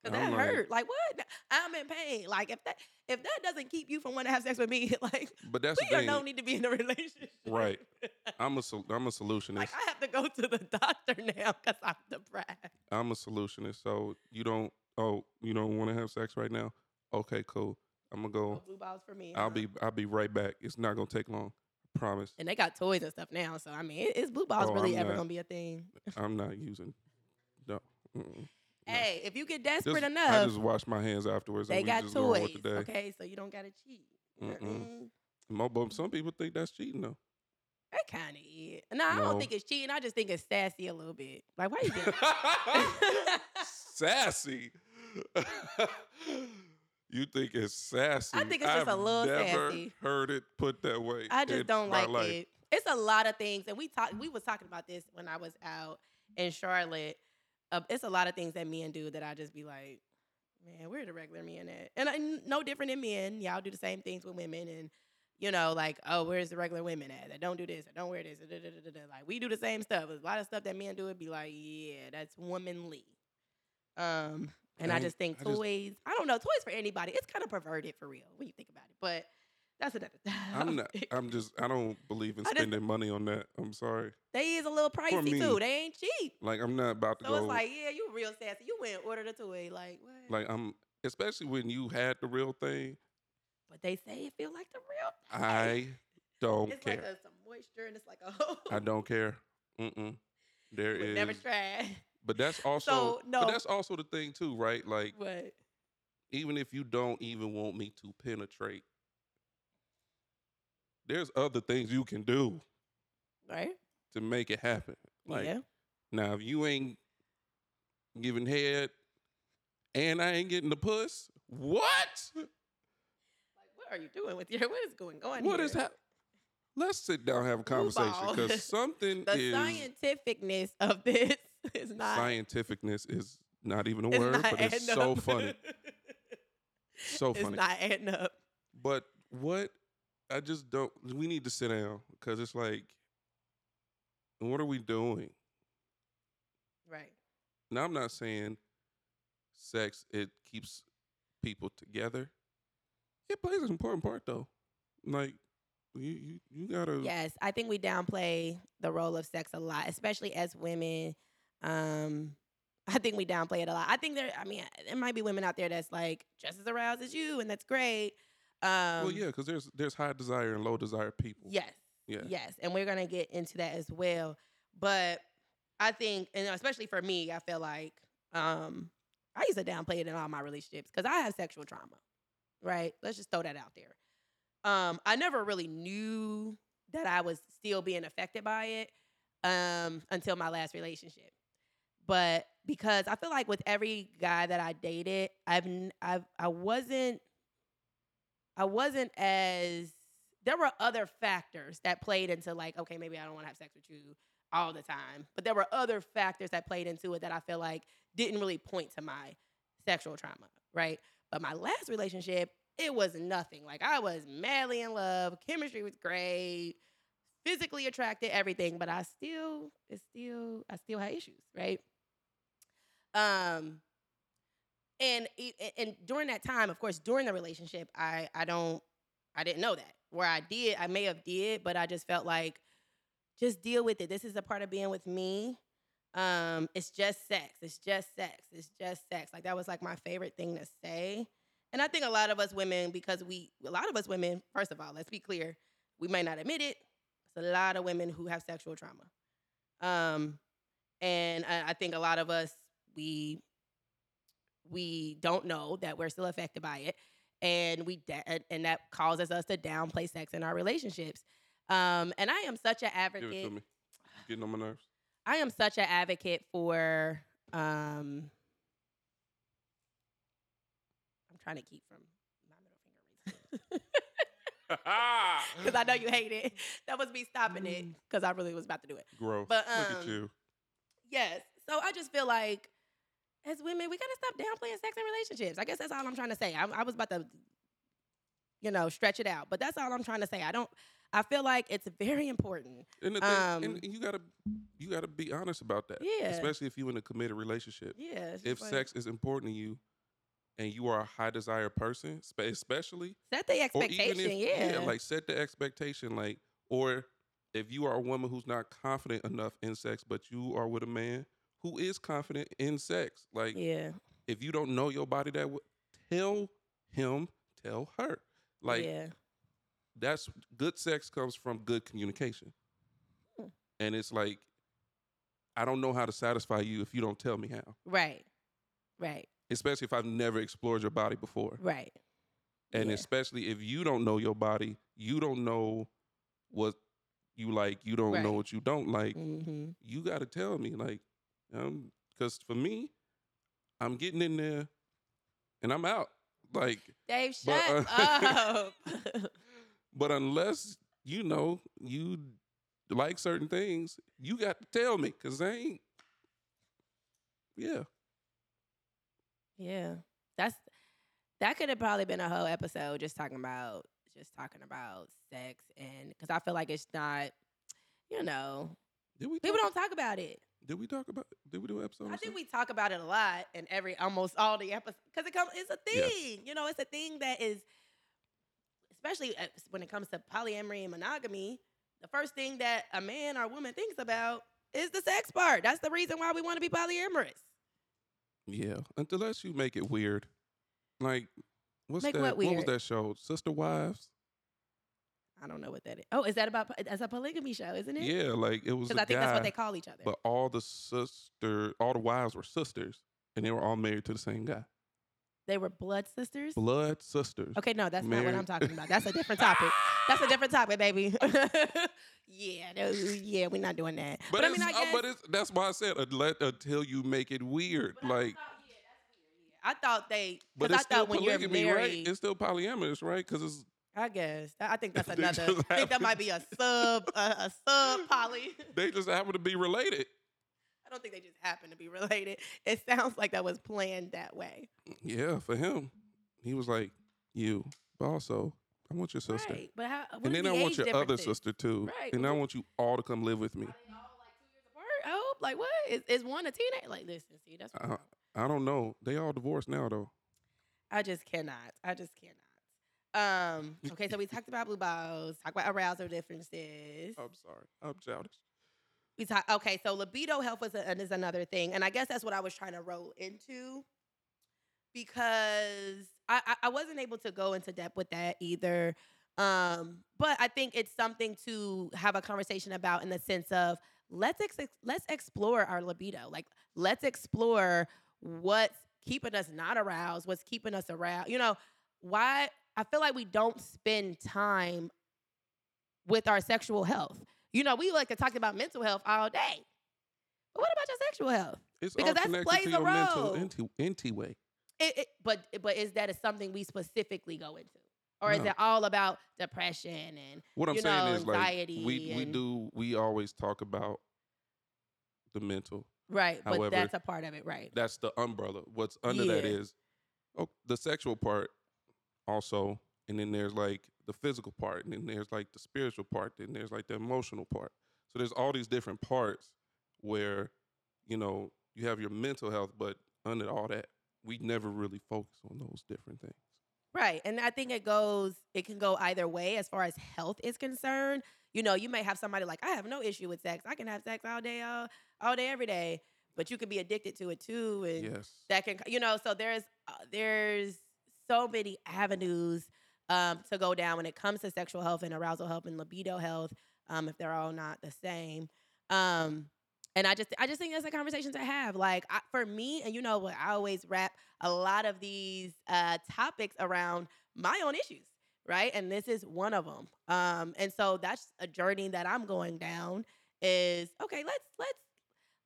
Because that like, hurt. Like, what? I'm in pain. Like, if that if that doesn't keep you from wanting to have sex with me, like, but that's we don't need to be in a relationship. Right. I'm a I'm a solutionist. Like I have to go to the doctor now because I'm depressed. I'm a solutionist. So you don't. Oh, you don't want to have sex right now? Okay, cool. I'm gonna go. No blue balls for me. I'll huh? be I'll be right back. It's not gonna take long. I promise. And they got toys and stuff now. So I mean, is blue balls oh, really I'm ever not, gonna be a thing? I'm not using. No. Mm-mm. Hey, if you get desperate just, enough, I just wash my hands afterwards. They and we got just toys. With the day. Okay, so you don't gotta cheat. Mm-mm. Some people think that's cheating though. That kind of is. No, I no. don't think it's cheating. I just think it's sassy a little bit. Like, why you doing that? Sassy? You think it's sassy? I think it's just I've a little never sassy. Heard it put that way. I just don't like life. It. It's a lot of things, and we talk. We was talking about this when I was out in Charlotte. Uh, it's a lot of things that men do that I just be like, man, where the regular men at? And I, no different than men. Y'all do the same things with women, and you know, like, oh, where's the regular women at? That don't do this, or don't wear this. Da, da, da, da, da. Like we do the same stuff. There's a lot of stuff that men do. It be like, yeah, that's womanly. Um. And I, I just think I toys, just, I don't know, toys for anybody. It's kind of perverted for real when you think about it. But that's another thing. I'm not, I'm just, I don't believe in spending just, money on that. I'm sorry. They is a little pricey me, too. They ain't cheap. Like, I'm not about to so go. So it's like, yeah, you real sassy. You went and ordered a toy. Like, what? Like, I'm, especially when you had the real thing. But they say it feel like the real thing. I don't it's care. It's like a, some moisture and it's like a whole. I don't care. Mm-mm. There is. Never tried. But that's also so, no. But that's also the thing too, right? Like what? Even if you don't even want me to penetrate, there's other things you can do. Right? To make it happen. Like yeah. Now if you ain't giving head and I ain't getting the puss, what? Like what are you doing with your what is going on? What here? Is happening? Let's sit down and have a conversation because something the is the scientificness of this. It's not scientificness is not even a word, but it's so up. Funny. So it's funny. It's not adding up. But what I just don't we need to sit down because it's like what are we doing? Right. Now I'm not saying sex it keeps people together. It plays an important part though. Like you you, you gotta yes, I think we downplay the role of sex a lot, especially as women. Um, I think we downplay it a lot. I think there, I mean, there might be women out there that's like just as aroused as you, and that's great. Um, well, yeah, because there's there's high desire and low desire people. Yes, yeah. yes, and we're gonna get into that as well. But I think, and especially for me, I feel like um, I used to downplay it in all my relationships because I have sexual trauma, right? Let's just throw that out there. Um, I never really knew that I was still being affected by it um, until my last relationship. But because I feel like with every guy that I dated, I've, I've I wasn't I wasn't as there were other factors that played into like okay maybe I don't want to have sex with you all the time, but there were other factors that played into it that I feel like didn't really point to my sexual trauma, right? But my last relationship, it was nothing. Like I was madly in love, chemistry was great, physically attracted, everything, but I still it's still I still had issues, right? Um, and, and during that time, of course, during the relationship, I, I don't, I didn't know that where I did, I may have did, but I just felt like just deal with it. This is a part of being with me. Um, it's just sex. It's just sex. It's just sex. Like that was like my favorite thing to say. And I think a lot of us women, because we, a lot of us women, first of all, let's be clear. We may not admit it. It's a lot of women who have sexual trauma. Um, and I, I think a lot of us, We we don't know that we're still affected by it, and we de- and that causes us to downplay sex in our relationships. Um, and I am such an advocate. Give it to me. Getting on my nerves. I am such an advocate for. Um, I'm trying to keep from my middle finger raising because I know you hate it. That was me stopping it because I really was about to do it. Gross. But um, look at you. Yes. So I just feel like. As women, we gotta stop downplaying sex in relationships. I guess that's all I'm trying to say. I, I was about to, you know, stretch it out, but that's all I'm trying to say. I don't. I feel like it's very important. And, the um, thing, and you gotta, you gotta be honest about that. Yeah. Especially if you're in a committed relationship. Yeah. If like, sex is important to you, and you are a high desire person, especially set the expectation. If, yeah. Yeah. Like set the expectation. Like or if you are a woman who's not confident enough in sex, but you are with a man who is confident in sex, like, yeah. if you don't know your body that way, tell him, tell her. Like, yeah. that's good sex comes from good communication. Hmm. And it's like, I don't know how to satisfy you if you don't tell me how. Right, right. Especially if I've never explored your body before. Right. And yeah. especially if you don't know your body, you don't know what you like, you don't right. know what you don't like, mm-hmm. you got to tell me. Like, um, because for me, I'm getting in there and I'm out. Like, Dave, but, shut uh, up. But unless, you know, you like certain things, you got to tell me, because I ain't, yeah. Yeah. That's, that could have probably been a whole episode just talking about, just talking about sex, and, because I feel like it's not, you know, did we people talk, don't talk about it. Did we talk about, did we do an episode? I think we talk about it a lot in every, almost all the episodes, because it comes, it's a thing, yes. you know, it's a thing that is, especially when it comes to polyamory and monogamy, the first thing that a man or woman thinks about is the sex part. That's the reason why we want to be polyamorous. Yeah, unless you make it weird. Like, what's make that? What, weird? What was that show? Sister Wives? I don't know what that is. Oh, is that about? That's a polygamy show, isn't it? Yeah, like it was. Because I think guy, that's what they call each other. But all the sister, all the wives were sisters, and they were all married to the same guy. They were blood sisters? Blood sisters. Okay, no, that's married. Not what I'm talking about. That's a different topic. That's a different topic, baby. yeah, no, yeah, we're not doing that. But, but I mean, I guess, uh, but it's, that's why I said until you make it weird. Like, I thought they, because I thought when you're married, right? It's still polyamorous, right? Because it's. I guess I think that's another. I think that might be a sub, uh, a sub poly. They just happen to be related. I don't think they just happen to be related. It sounds like that was planned that way. Yeah, for him, he was like, you, but also, I want your sister. Right, but how, and then the I want your other sister, too. Right. And I want you all to come live with me. Are they all like two years apart? I hope. Like, what? Is, is one a teenager? Like, listen, see, that's what I, I don't know. They all divorced now, though. I just cannot. I just cannot. Um. Okay, so we talked about blue balls, talked about arousal differences. I'm sorry. I'm childish. We talk, okay, so libido health is, a, is another thing. And I guess that's what I was trying to roll into, because I, I, I wasn't able to go into depth with that either. Um, but I think it's something to have a conversation about, in the sense of let's ex- let's explore our libido. Like, let's explore what's keeping us not aroused, what's keeping us aroused. You know, why I feel like we don't spend time with our sexual health. You know, we like to talk about mental health all day, but what about your sexual health? It's because that plays to your a role. Mental anti way. It, it, but but is that is something we specifically go into, or no. is it all about depression and what I'm you saying know, is anxiety? Like, we we do we always talk about the mental, right? However, but that's a part of it, right? That's the umbrella. What's under yeah. that is oh, the sexual part, also, and then there's like the physical part, and then there's like the spiritual part, and there's like the emotional part. So there's all these different parts where, you know, you have your mental health, but under all that, we never really focus on those different things. Right. And I think it goes, it can go either way as far as health is concerned. You know, you may have somebody like, I have no issue with sex. I can have sex all day, all, all day, every day, but you could be addicted to it too. And yes. that can, you know, so there's, uh, there's so many avenues Um, to go down when it comes to sexual health and arousal health and libido health, um, if they're all not the same. Um, and I just I just think that's a conversation to have. Like, I, for me, and you know what, I always wrap a lot of these uh, topics around my own issues, right? And this is one of them. Um, and so that's a journey that I'm going down is, okay, let's let's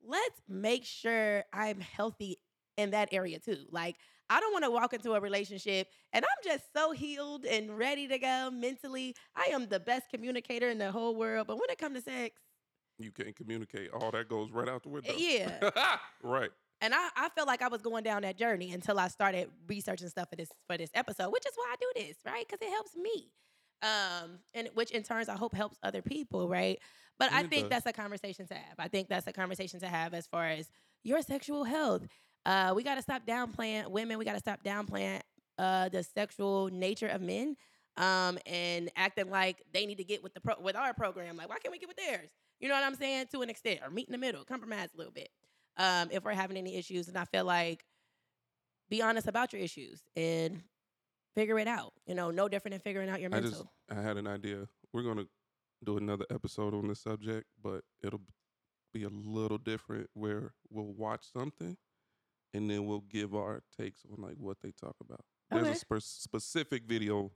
let's make sure I'm healthy in that area too. Like, I don't want to walk into a relationship and I'm just so healed and ready to go mentally. I am the best communicator in the whole world. But when it comes to sex, you can't communicate. All that goes right out the window. Yeah. Right. And I, I felt like I was going down that journey until I started researching stuff for this for this episode, which is why I do this, right? Because it helps me. Um, and which in turns I hope helps other people, right? But and I think does. that's a conversation to have. I think that's a conversation to have as far as your sexual health. Uh, we got to stop downplaying women. We got to stop downplaying uh, the sexual nature of men. um, and acting like they need to get with the pro- with our program. Like, why can't we get with theirs? You know what I'm saying? To an extent, or meet in the middle, compromise a little bit um, if we're having any issues. And I feel like be honest about your issues and figure it out. You know, no different than figuring out your mental. I, just, I had an idea. We're going to do another episode on this subject, but it'll be a little different where we'll watch something and then we'll give our takes on like what they talk about. Okay. There's a sp- specific video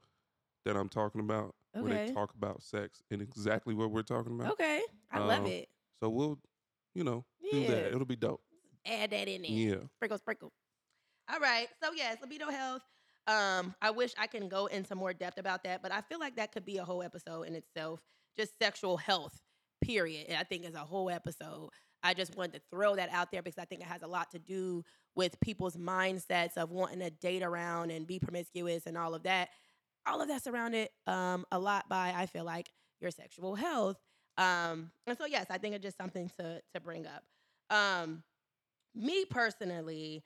that I'm talking about okay. where they talk about sex and exactly what we're talking about. Okay. I um, love it. So we'll, you know, yeah. do that. It'll be dope. Add that in there. Yeah. Sprinkle, sprinkle. All right. So yes, libido health. Um, I wish I can go into more depth about that, but I feel like that could be a whole episode in itself. Just sexual health, period. I think is a whole episode. I just wanted to throw that out there because I think it has a lot to do with people's mindsets of wanting to date around and be promiscuous and all of that. All of that's surrounded um, a lot by, I feel like, your sexual health. Um, and so, yes, I think it's just something to to bring up. Um, me personally,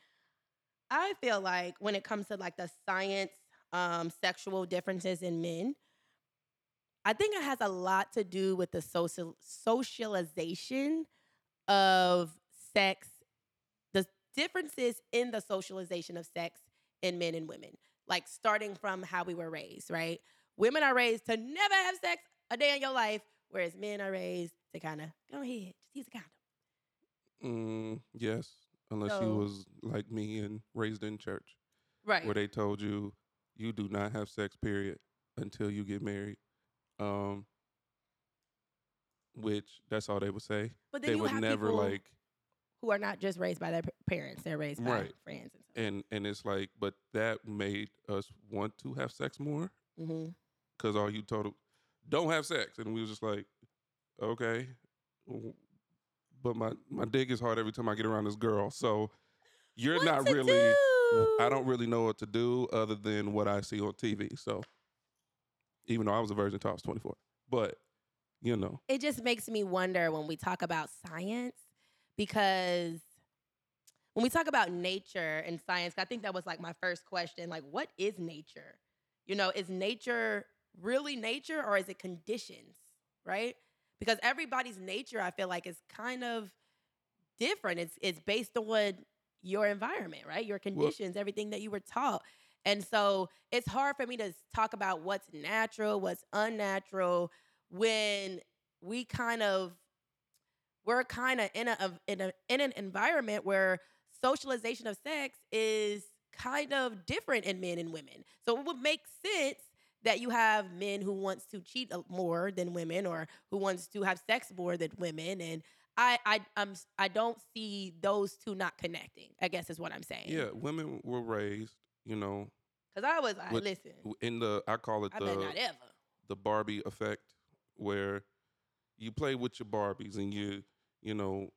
I feel like when it comes to like the science, um, sexual differences in men, I think it has a lot to do with the social socialization of sex, the differences in the socialization of sex in men and women, like starting from how we were raised, right? Women are raised to never have sex a day in your life, whereas men are raised to kind of, go ahead, just use a condom. Mm, yes, unless so, you was like me and raised in church. Right. Where they told you, you do not have sex, period, until you get married. Um, which that's all they would say. But then they you would have never like who are not just raised by their parents; they're raised by right. friends. And, so and and it's like, but that made us want to have sex more because mm-hmm. all you told them, don't have sex, and we was just like, okay, but my my dick is hard every time I get around this girl, so you're what not really. Do? I don't really know what to do other than what I see on T V, so. Even though I was a virgin until I was twenty-four. But, you know. It just makes me wonder when we talk about science, because when we talk about nature and science, I think that was like my first question. Like, what is nature? You know, is nature really nature or is it conditions, right? Because everybody's nature, I feel like, is kind of different. It's it's based on your environment, right? Your conditions, well, everything that you were taught. And so it's hard for me to talk about what's natural, what's unnatural, when we kind of, we're kind of in a, in a in an environment where socialization of sex is kind of different in men and women. So it would make sense that you have men who wants to cheat more than women, or who wants to have sex more than women, and I I I'm, I don't see those two not connecting, I guess is what I'm saying. Yeah, women were raised. You know, because I was like, with, listen, in the I call it I the not ever. the Barbie effect, where you play with your Barbies and you, you know,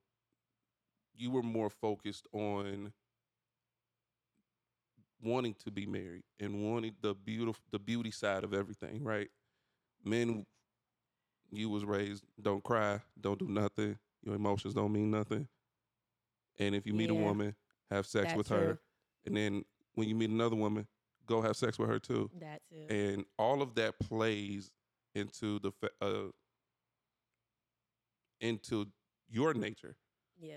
you were more focused on wanting to be married and wanting the beautiful, the beauty side of everything, right? Men, you was raised, don't cry, don't do nothing, your emotions don't mean nothing, and if you meet yeah, a woman, have sex that with too. her, and then. When you meet another woman, go have sex with her too. That too. And all of that plays into the uh, into your nature. Yeah.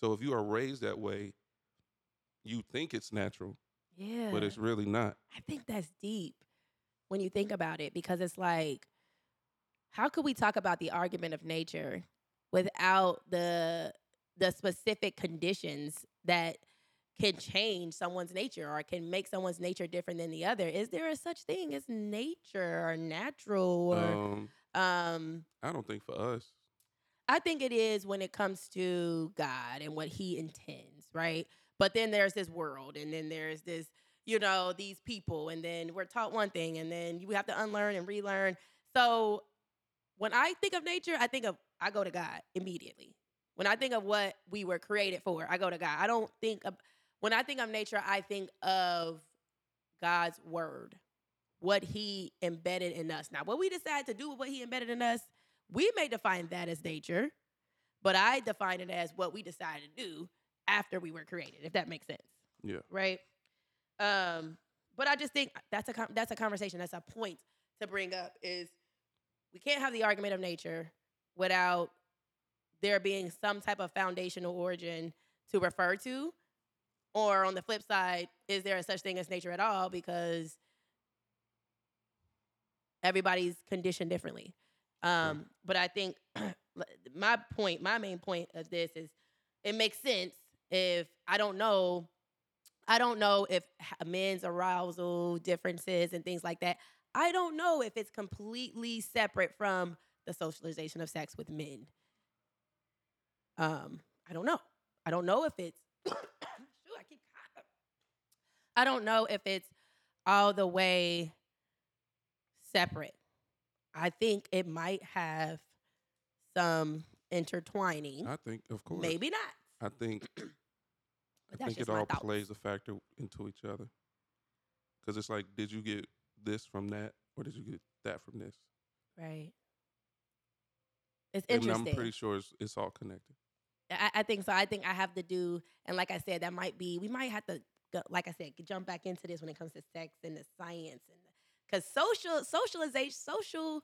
So if you are raised that way, you think it's natural. Yeah. But it's really not. I think that's deep when you think about it, because it's like, how could we talk about the argument of nature without the the specific conditions that can change someone's nature or can make someone's nature different than the other? Is there a such thing as nature or natural? Or, um, um, I don't think for us. I think it is when it comes to God and what he intends, right? But then there's this world, and then there's this, you know, these people, and then we're taught one thing, and then you have to unlearn and relearn. So when I think of nature, I think of, I go to God immediately. When I think of what we were created for, I go to God. I don't think of, When I think of nature, I think of God's word, what he embedded in us. Now, what we decide to do with what he embedded in us, we may define that as nature, but I define it as what we decided to do after we were created, if that makes sense. Yeah. Right? Um, But I just think that's a that's a conversation. That's a point to bring up is we can't have the argument of nature without there being some type of foundational origin to refer to. Or on the flip side, is there a such thing as nature at all? Because everybody's conditioned differently. Um, but I think my point, my main point of this is it makes sense if I don't know, I don't know if men's arousal differences and things like that. I don't know if it's completely separate from the socialization of sex with men. Um, I don't know. I don't know if it's, shoot, I keep, I don't know if it's all the way separate. I think it might have some intertwining. I think, of course. Maybe not. I think I think it all thoughts. plays a factor into each other. Because it's like, did you get this from that? Or did you get that from this? Right. It's interesting. And I'm pretty sure it's, it's all connected. I, I think so. I think I have to do, and like I said, that might be, we might have to, go, like I said, jump back into this when it comes to sex and the science. and Because social socialization social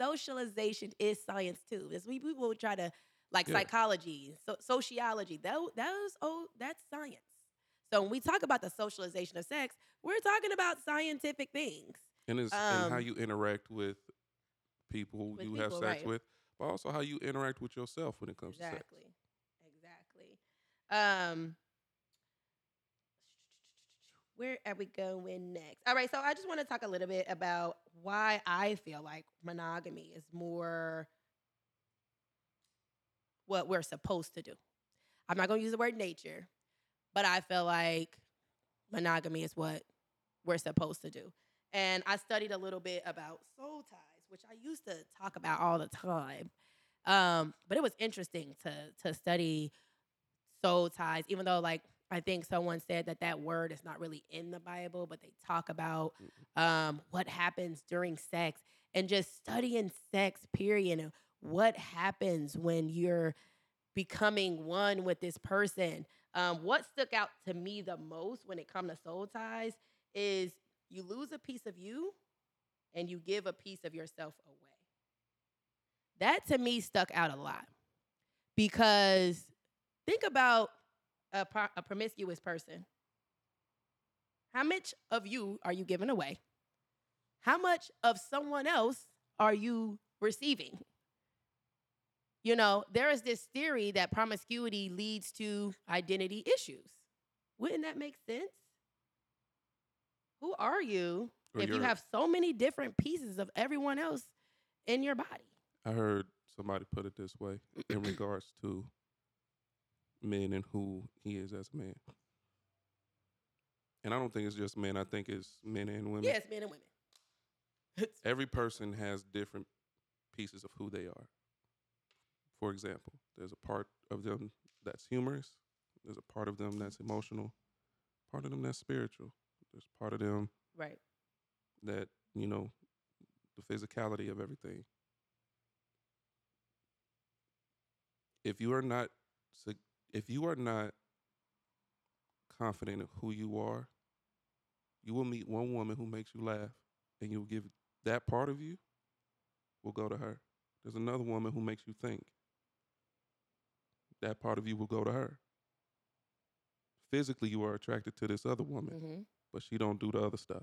socialization is science, too. It's, we, we will try to, like yeah. psychology, so, sociology, that, those, oh, that's science. So when we talk about the socialization of sex, we're talking about scientific things. And it's um, and how you interact with people who with you people, have sex right. with, but also how you interact with yourself when it comes exactly. to sex. Exactly. Exactly. Um, where are we going next? All right, so I just want to talk a little bit about why I feel like monogamy is more what we're supposed to do. I'm not going to use the word nature, but I feel like monogamy is what we're supposed to do. And I studied a little bit about soul ties, which I used to talk about all the time. Um, but it was interesting to to study soul ties, even though, like, I think someone said that that word is not really in the Bible, but they talk about um, what happens during sex and just studying sex, period, and what happens when you're becoming one with this person. Um, what stuck out to me the most when it comes to soul ties is you lose a piece of you and you give a piece of yourself away. That to me stuck out a lot because think about a, pro- a promiscuous person. How much of you are you giving away? How much of someone else are you receiving? You know, there is this theory that promiscuity leads to identity issues. Wouldn't that make sense? Who are you or if you have so many different pieces of everyone else in your body? I heard somebody put it this way in regards to men and who he is as a man. And I don't think it's just men. I think it's men and women. Yes, men and women. Every person has different pieces of who they are. For example, there's a part of them that's humorous. There's a part of them that's emotional. Part of them that's spiritual. There's part of them right. that, you know, the physicality of everything. If you are not if you are not confident of who you are, you will meet one woman who makes you laugh, and you'll give that part of you will go to her. There's another woman who makes you think. That part of you will go to her. Physically, you are attracted to this other woman, mm-hmm. but she don't do the other stuff.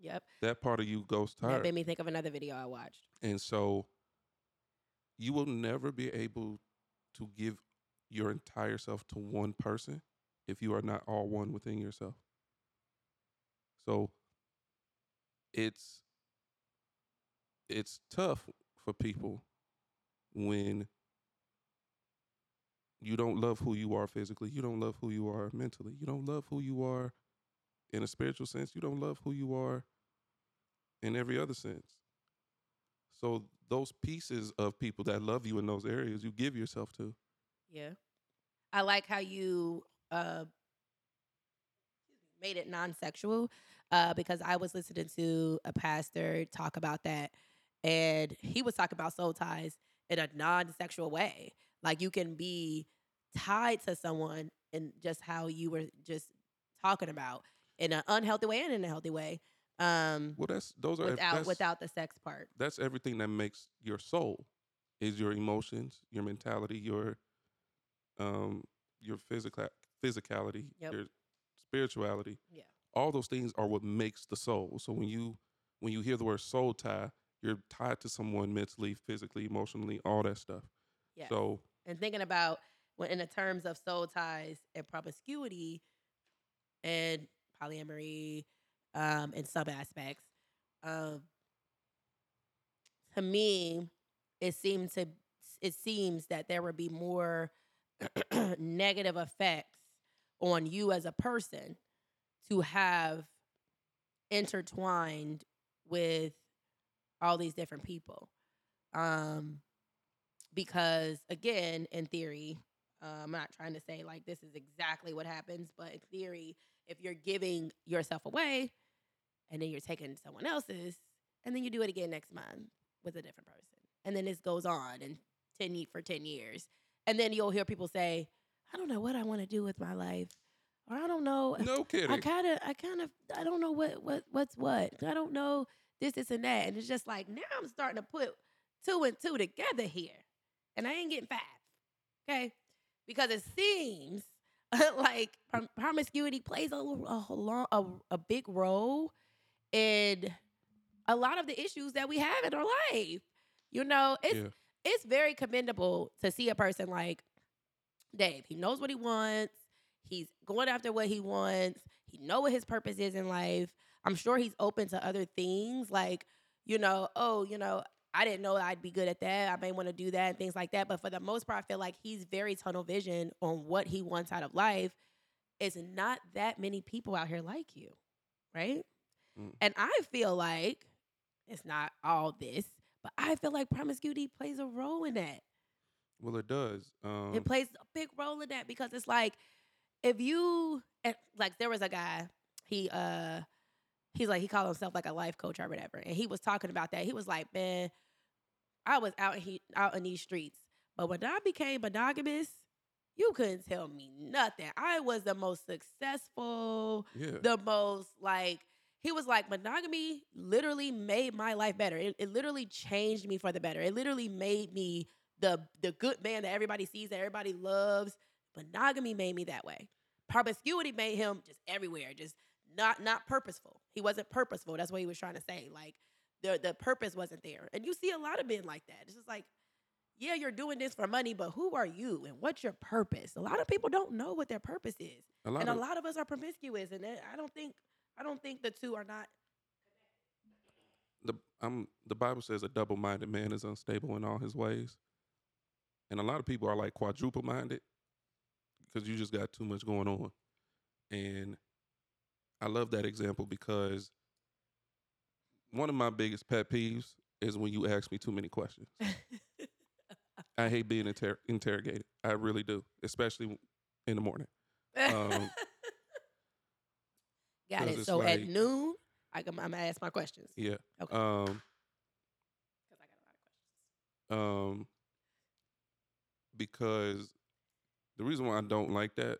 Yep. That part of you goes to that her. That made me think of another video I watched. And so you will never be able to give your entire self to one person if you are not all one within yourself. So it's it's tough for people when you don't love who you are physically, you don't love who you are mentally, you don't love who you are in a spiritual sense, you don't love who you are in every other sense. So those pieces of people that love you in those areas, you give yourself to. Yeah. I like how you uh, made it non-sexual uh, because I was listening to a pastor talk about that, and he was talking about soul ties in a non-sexual way. Like, you can be tied to someone in just how you were just talking about. in an unhealthy way and in a healthy way. Um, well, that's those are without that's, without the sex part. That's everything that makes your soul is your emotions, your mentality, your um, your physical physicality, yep. your spirituality. Yeah, all those things are what makes the soul. So when you when you hear the word soul tie, you're tied to someone mentally, physically, emotionally, all that stuff. Yeah. So and thinking about when in the terms of soul ties and promiscuity and polyamory. Um, in some aspects, um, to me, it seemed to it seems that there would be more negative effects on you as a person to have intertwined with all these different people, um, because again, in theory, uh, I'm not trying to say like this is exactly what happens, but in theory, if you're giving yourself away. And then you're taking someone else's, and then you do it again next month with a different person. And then this goes on and ten for ten years. And then you'll hear people say, I don't know what I want to do with my life. Or I don't know. No kidding. I kind of, I kind of, I don't know what, what, what's what. I don't know this, this, and that. And it's just like, now I'm starting to put two and two together here. And I ain't getting five. Okay? Because it seems like prom- promiscuity plays a, a, long, a, a big role and a lot of the issues that we have in our life. You know, it's yeah. it's very commendable to see a person like Dave. He knows what he wants. He's going after what he wants. He know what his purpose is in life. I'm sure he's open to other things like, you know, oh, you know, I didn't know I'd be good at that. I may want to do that and things like that. But for the most part, I feel like he's very tunnel vision on what he wants out of life. It's not that many people out here like you, right? And I feel like, it's not all this, but I feel like promiscuity plays a role in that. Well, it does. Um, it plays a big role in that because it's like, if you, like there was a guy, he uh, he's like, he called himself like a life coach or whatever. And he was talking about that. He was like, man, I was out, he, out in these streets, but when I became monogamous, you couldn't tell me nothing. I was the most successful, yeah. the most like, he was like, monogamy literally made my life better. It, it literally changed me for the better. It literally made me the the good man that everybody sees, that everybody loves. Monogamy made me that way. Promiscuity made him just everywhere, just not not purposeful. He wasn't purposeful. That's what he was trying to say. Like, the, the purpose wasn't there. And you see a lot of men like that. It's just like, yeah, you're doing this for money, but who are you and what's your purpose? A lot of people don't know what their purpose is. A lot and of- a lot of us are promiscuous, and I don't think... I don't think the two are not. The um, the Bible says a double-minded man is unstable in all his ways. And a lot of people are like quadruple-minded because you just got too much going on. And I love that example because one of my biggest pet peeves is when you ask me too many questions. I hate being inter- interrogated. I really do, especially in the morning. Um Got it. So like, at noon, I can, I'm going to ask my questions. Yeah. Okay. Um, because I got a lot of questions. Um, because the reason why I don't like that,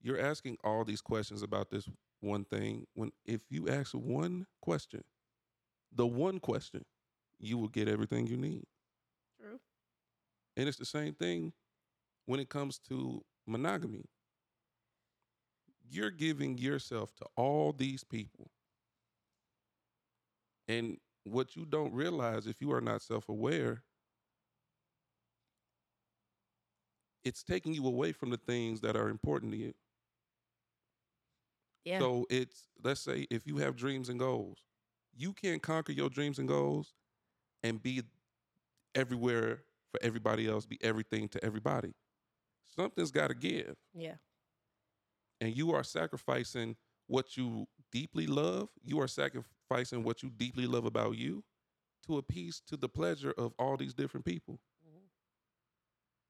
you're asking all these questions about this one thing. When if you ask one question, the one question, you will get everything you need. True. And it's the same thing when it comes to monogamy. You're giving yourself to all these people. And what you don't realize, if you are not self-aware, it's taking you away from the things that are important to you. Yeah. So it's, let's say if you have dreams and goals, you can't conquer your dreams and goals and be everywhere for everybody else, be everything to everybody. Something's got to give. Yeah. And you are sacrificing what you deeply love. You are sacrificing what you deeply love about you to appease to the pleasure of all these different people, mm-hmm.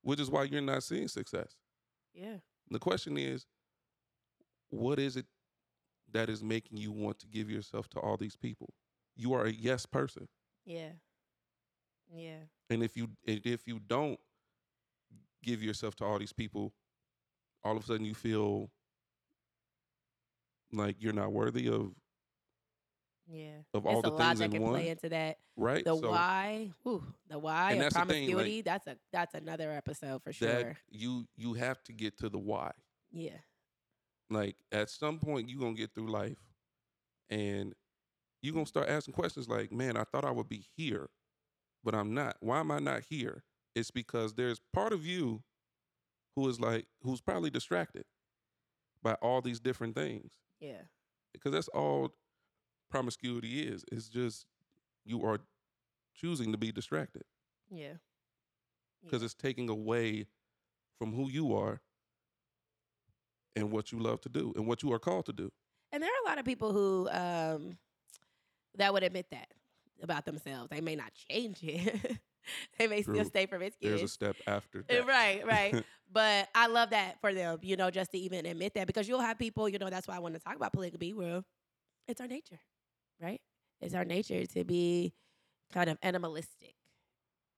which is why you're not seeing success. Yeah. The question is, what is it that is making you want to give yourself to all these people? You are a yes person. Yeah. Yeah. And if you if you don't give yourself to all these people, all of a sudden you feel like you're not worthy of yeah of all the things in one. There's a lot that can play into that. Right. The so, why, whew, the why of promiscuity. Thing, like, that's a that's another episode for sure. That you you have to get to the why. Yeah. Like at some point you're gonna get through life, and you're gonna start asking questions like, "Man, I thought I would be here, but I'm not. Why am I not here?" It's because there's part of you who is like who's probably distracted by all these different things. Yeah. Because that's all promiscuity is. It's just you are choosing to be distracted. Yeah. Because yeah. it's taking away from who you are and what you love to do and what you are called to do. And there are a lot of people who um, that would admit that about themselves. They may not change it. They may True. still stay promiscuous. There's a step after that. Right, right. But I love that for them, you know, just to even admit that. Because you'll have people, you know, that's why I want to talk about polygamy. Well, it's our nature, right? It's our nature to be kind of animalistic.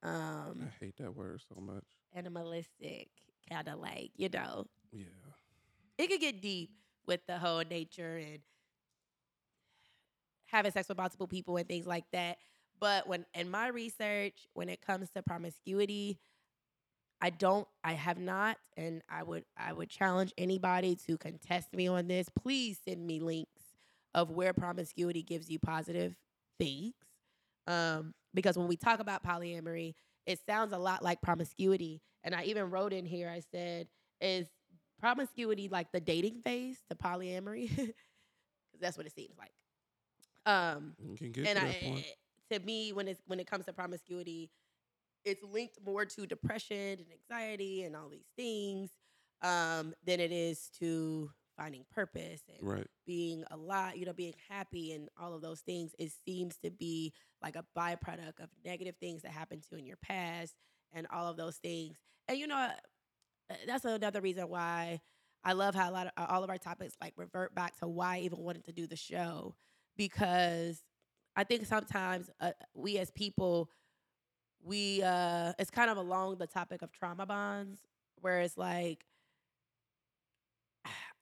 Um, I hate that word so much. Animalistic, kind of like, you know. Yeah. It could get deep with the whole nature and having sex with multiple people and things like that. But when in my research, when it comes to promiscuity, I don't, I have not, and I would, I would challenge anybody to contest me on this. Please send me links of where promiscuity gives you positive things, um, because when we talk about polyamory, it sounds a lot like promiscuity. And I even wrote in here, I said, "Is promiscuity like the dating phase to polyamory?" Because that's what it seems like. Um, you can get and to that I, point. To me, when it's when it comes to promiscuity, it's linked more to depression and anxiety and all these things um, than it is to finding purpose and right. being alive, you know, being happy and all of those things. It seems to be like a byproduct of negative things that happened to you in your past and all of those things. And, you know, that's another reason why I love how a lot of all of our topics like revert back to why I even wanted to do the show, because I think sometimes uh, we as people, we uh, it's kind of along the topic of trauma bonds, where it's like,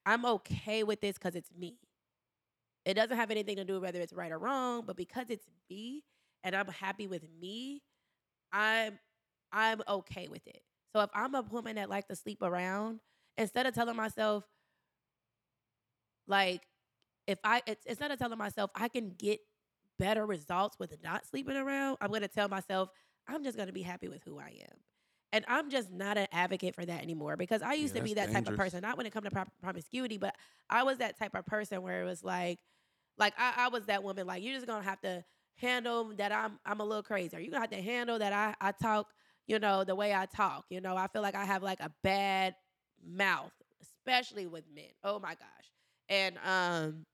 I'm okay with this because it's me. It doesn't have anything to do with whether it's right or wrong, but because it's me and I'm happy with me, I'm I'm okay with it. So if I'm a woman that likes to sleep around, instead of telling myself, like, if I it's, instead of telling myself I can get better results with not sleeping around, I'm going to tell myself, I'm just going to be happy with who I am. And I'm just not an advocate for that anymore, because I used yeah, to be that dangerous. type of person, not when it comes to prom- promiscuity, but I was that type of person where it was like, like I, I was that woman, like, you're just going to have to handle that I'm I'm a little crazy, or you're going to have to handle that I, I talk, you know, the way I talk. You know, I feel like I have like a bad mouth, especially with men. Oh my gosh. And, um,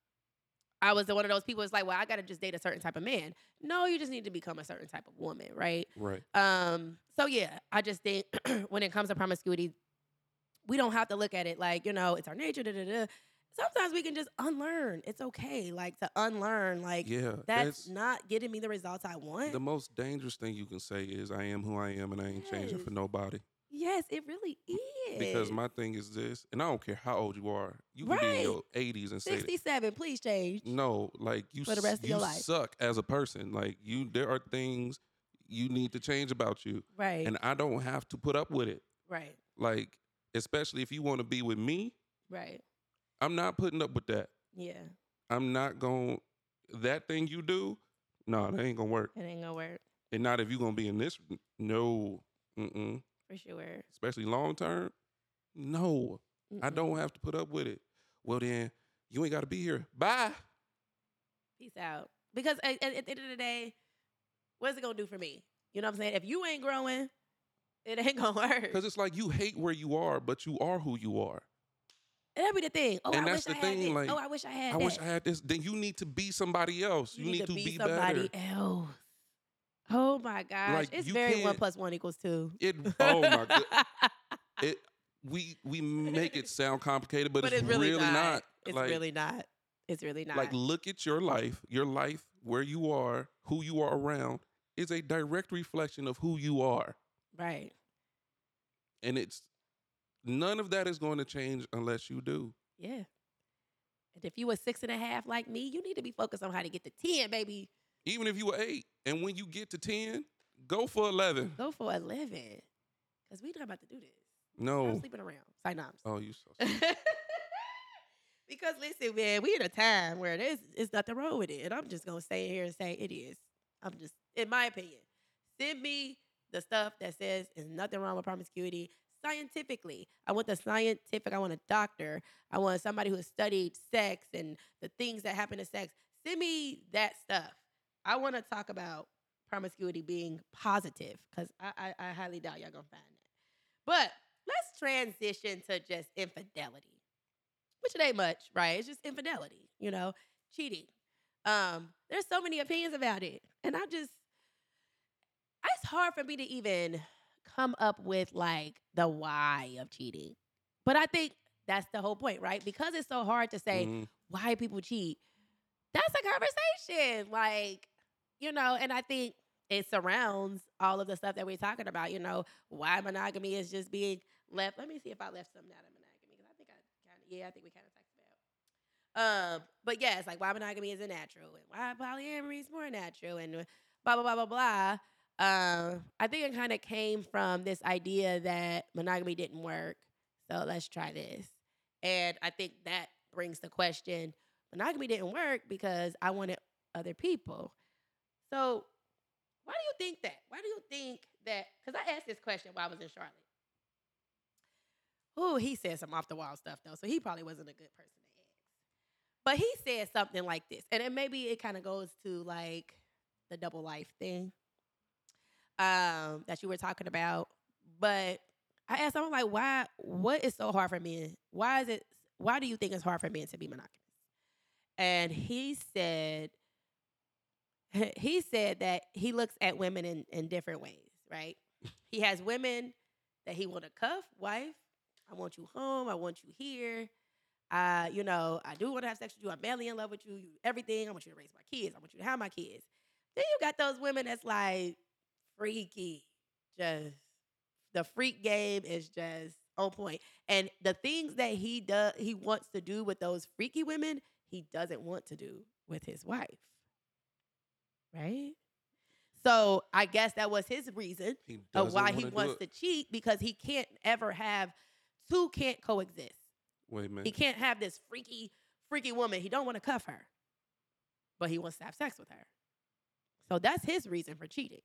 I was one of those people. It's like, well, I gotta just date a certain type of man. No, you just need to become a certain type of woman, right? Right. Um. So yeah, I just think when it comes to promiscuity, we don't have to look at it like, you know, it's our nature. Da da da. Sometimes we can just unlearn. It's okay, like to unlearn. Like yeah, that's not getting me the results I want. The most dangerous thing you can say is, I am who I am, and I ain't yes. changing for nobody. Yes, it really is. Because my thing is this, and I don't care how old you are. You can right. be in your eighties and say sixty-seven, that, please change. No, like you, for the rest of you your life. Suck as a person. Like you, there are things you need to change about you. Right. And I don't have to put up with it. Right. Like, especially if you want to be with me. Right. I'm not putting up with that. Yeah. I'm not going, that thing you do, no, nah, that ain't going to work. It ain't going to work. And not if you're going to be in this, no, mm-mm. For sure. Especially long term. No. Mm-mm. I don't have to put up with it. Well, then you ain't got to be here. Bye. Peace out. Because at, at the end of the day, what's it going to do for me? You know what I'm saying? If you ain't growing, it ain't going to work. Because it's like you hate where you are, but you are who you are. And that'd be the thing. Oh, and I that's wish the I thing, had this. Like, oh, I wish I had I that. wish I had this. Then you need to be somebody else. You, you need, need to be, be somebody better. else. Oh, my gosh. Like, it's very one plus one equals two. It, oh, my God. It, we we make it sound complicated, but, but it's, it's really, really not. not. It's like, really not. It's really not. Like, look at your life. Your life, where you are, who you are around, is a direct reflection of who you are. Right. And it's, none of that is going to change unless you do. Yeah. And if you were six and a half like me, you need to be focused on how to get to ten, baby. Even if you were eight. And when you get to ten, go for eleven. Go for eleven. Because we not about to do this. No. I'm sleeping around. Sorry, no, I'm sleeping. Oh, you so sorry. Because listen, man, we in a time where there's it's nothing wrong with it. And I'm just going to stay here and say it is. I'm just, in my opinion, send me the stuff that says there's nothing wrong with promiscuity scientifically. I want the scientific. I want a doctor. I want somebody who has studied sex and the things that happen to sex. Send me that stuff. I want to talk about promiscuity being positive because I, I, I highly doubt y'all going to find that. But let's transition to just infidelity, which it ain't much, right? It's just infidelity, you know, cheating. Um, there's so many opinions about it. And I just, it's hard for me to even come up with like the why of cheating. But I think that's the whole point, right? Because it's so hard to say mm-hmm. why people cheat. That's a conversation. Like, you know, and I think it surrounds all of the stuff that we're talking about, you know, why monogamy is just being left. Let me see if I left something out of monogamy because I think I kind of, yeah, I think we kind of talked about it. Um, but yeah, it's like why monogamy isn't natural and why polyamory is more natural and blah, blah, blah, blah, blah. Uh, I think it kind of came from this idea that monogamy didn't work, so let's try this. And I think that brings the question, monogamy didn't work because I wanted other people. So why do you think that? Why do you think that? Because I asked this question while I was in Charlotte. Ooh, he said some off-the-wall stuff, though, so he probably wasn't a good person to ask. But he said something like this, and then maybe it kind of goes to, like, the double life thing. Um, that you were talking about, but I asked him, I'm like, why, what is so hard for men? Why is it, why do you think it's hard for men to be monogamous? And he said, he said that he looks at women in, in different ways, right? He has women that he want to cuff, wife, I want you home, I want you here. Uh, you know, I do want to have sex with you, I'm madly in love with you, you, everything, I want you to raise my kids, I want you to have my kids. Then you got those women that's like, freaky, just the freak game is just on point. And the things that he does, he wants to do with those freaky women, he doesn't want to do with his wife, right? So I guess that was his reason of why he wants to cheat because he can't ever have two can't coexist. Wait a minute, he can't have this freaky, freaky woman. He don't want to cuff her, but he wants to have sex with her. So that's his reason for cheating.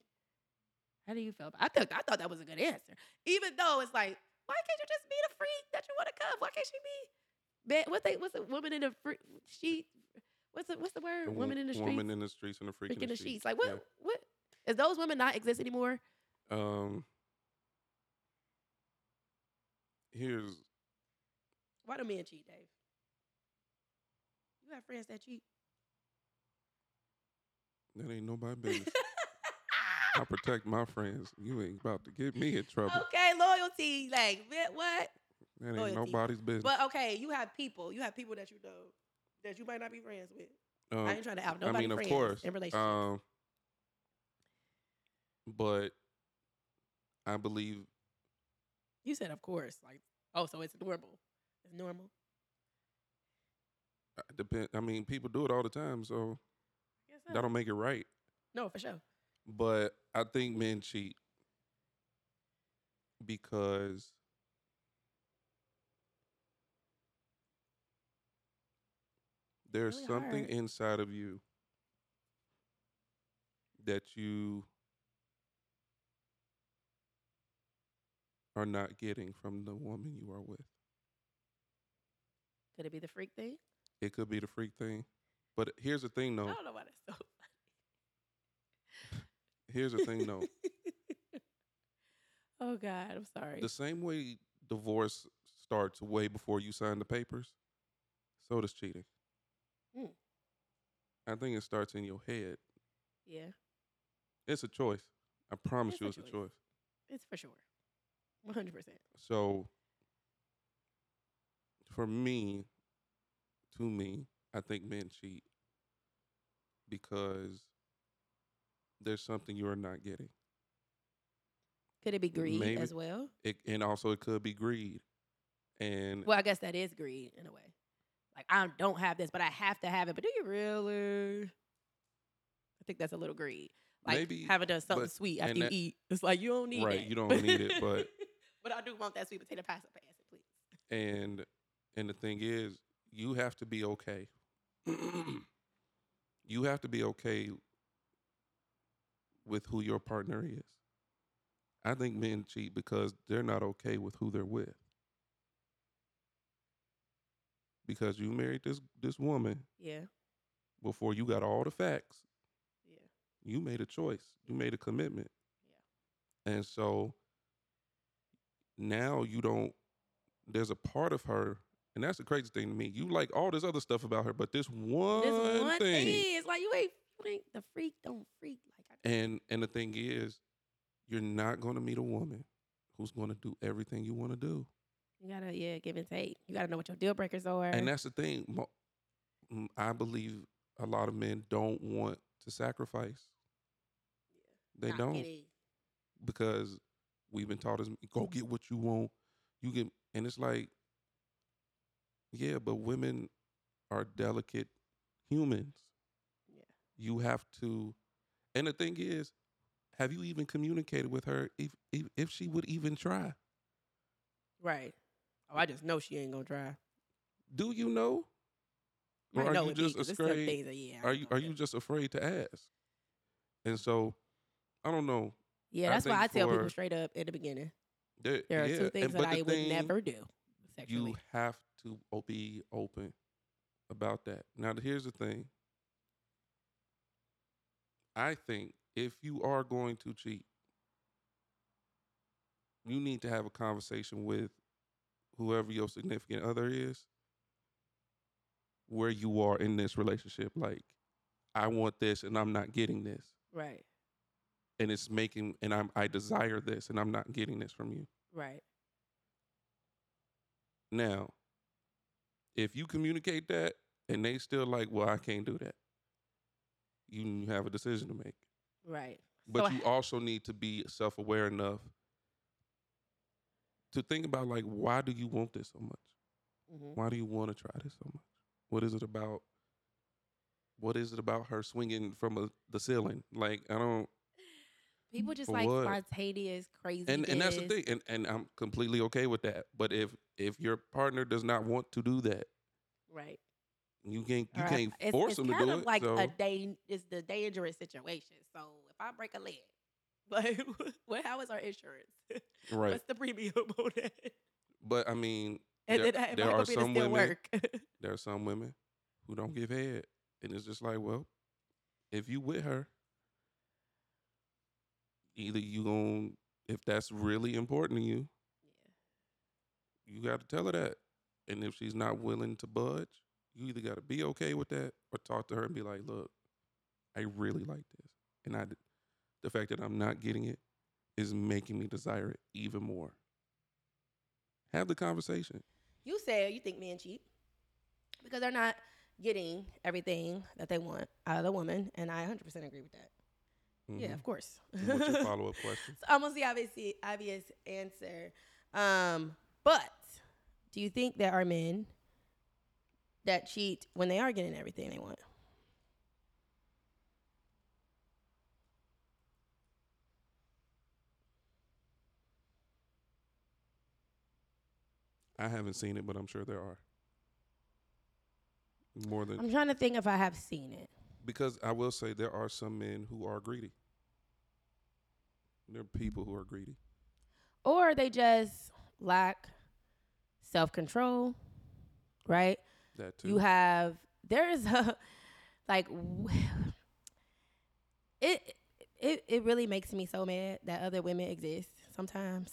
How do you feel about it? I thought, I thought that was a good answer. Even though it's like, why can't you just be the freak that you want to cuff? Why can't she be? Man, what they, what's a woman in the freak? She, what's the, what's the word? The woman in the streets. Woman in the streets and the freak, freak in the, the sheets. sheets. Like, what? Yeah. What? Is those women not exist anymore? Um. Here's. Why do men cheat, Dave? You have friends that cheat. That ain't nobody's business. I protect my friends. You ain't about to get me in trouble. Okay, loyalty. Like, what? That ain't loyalty. Nobody's business. But, okay, you have people. You have people that you know that you might not be friends with. Um, I ain't trying to out nobody I mean, friends of course, in relationships. Um, but I believe... You said, of course. Like, oh, so it's normal. It's normal. I, depend, I mean, people do it all the time, so that don't make it right. No, for sure. But I think men cheat because there's really something hard. Inside of you that you are not getting from the woman you are with. Could it be the freak thing? It could be the freak thing. But here's the thing, though. I don't know why that's so funny. Here's the thing, though. Oh, God, I'm sorry. The same way divorce starts way before you sign the papers, so does cheating. Mm. I think it starts in your head. Yeah. It's a choice. I promise it's you it's a choice. a choice. It's for sure. one hundred percent. So, for me, to me, I think men cheat because... there's something you are not getting. Could it be greed Maybe, as well? It, and also it could be greed. And well, I guess that is greed in a way. Like, I don't have this, but I have to have it. But do you really? I think that's a little greed. Like, maybe, having done something but, sweet after you that, eat. It's like, you don't need right, it. Right, you don't need it, but... But I do want that sweet potato pasta, pass it, please. And, and the thing is, you have to be okay. You have to be okay with who your partner is. I think men cheat because they're not okay with who they're with. Because you married this this woman. Yeah. Before you got all the facts. Yeah. You made a choice. You made a commitment. Yeah. And so now you don't, there's a part of her, and that's the crazy thing to me. You like all this other stuff about her, but this one, this one thing. thing is like you ain't, you ain't the freak, don't freak. Like I and and the thing is, you're not gonna meet a woman who's gonna do everything you wanna do. You gotta, yeah, give and take. You gotta know what your deal breakers are. And that's the thing. I believe a lot of men don't want to sacrifice. Yeah. They Not don't. Any. Because we've been taught as go get what you want. You get, and it's like, yeah, but women are delicate humans. Yeah. You have to, and the thing is, have you even communicated with her if if, if she would even try? Right. Oh, I just know she ain't gonna try. Do you know? Or I are know you just afraid? That, yeah, are you are that. you just afraid to ask? And so, I don't know. Yeah, that's I why I tell people straight up at the beginning. There, there are yeah. two things and, that I would thing, never do. Sexually. You have to be open about that. Now, here's the thing. I think if you are going to cheat, you need to have a conversation with whoever your significant other is, where you are in this relationship. Like, I want this and I'm not getting this. Right. And it's making, and I'm, I desire this and I'm not getting this from you. Right. Now, if you communicate that and they still like, well, I can't do that, you have a decision to make. Right. But so you I- also need to be self-aware enough to think about, like, why do you want this so much? Mm-hmm. Why do you want to try this so much? What is it about? What is it about her swinging from a, the ceiling? Like, I don't. People just like what? Spontaneous, crazy. And and that's the thing. And and I'm completely okay with that. But if if your partner does not want to do that, right? You can't you right. can't it's, force it's them to do of it. Like so. a day, it's the dangerous situation. So if I break a leg. Like, what? How is our insurance? Right. What's the premium on that? But I mean, and there, then, there are some women. Work? There are some women who don't give head, and it's just like, well, if you with her, either you gon' if that's really important to you, yeah, you got to tell her that, and if she's not willing to budge, you either got to be okay with that or talk to her and be like, look, I really like this, and I. The fact that I'm not getting it is making me desire it even more. Have the conversation. You said you think men cheat because they're not getting everything that they want out of the woman, and I one hundred percent agree with that. Mm-hmm. Yeah, of course. What's your follow-up question? It's almost the obvious, obvious answer. Um, but do you think there are men that cheat when they are getting everything they want? I haven't seen it, but I'm sure there are. More than I'm trying to think if I have seen it. Because I will say there are some men who are greedy. There are people who are greedy. Or they just lack self-control, right? That too. You have, there is a, like, it, it, it really makes me so mad that other women exist. Sometimes,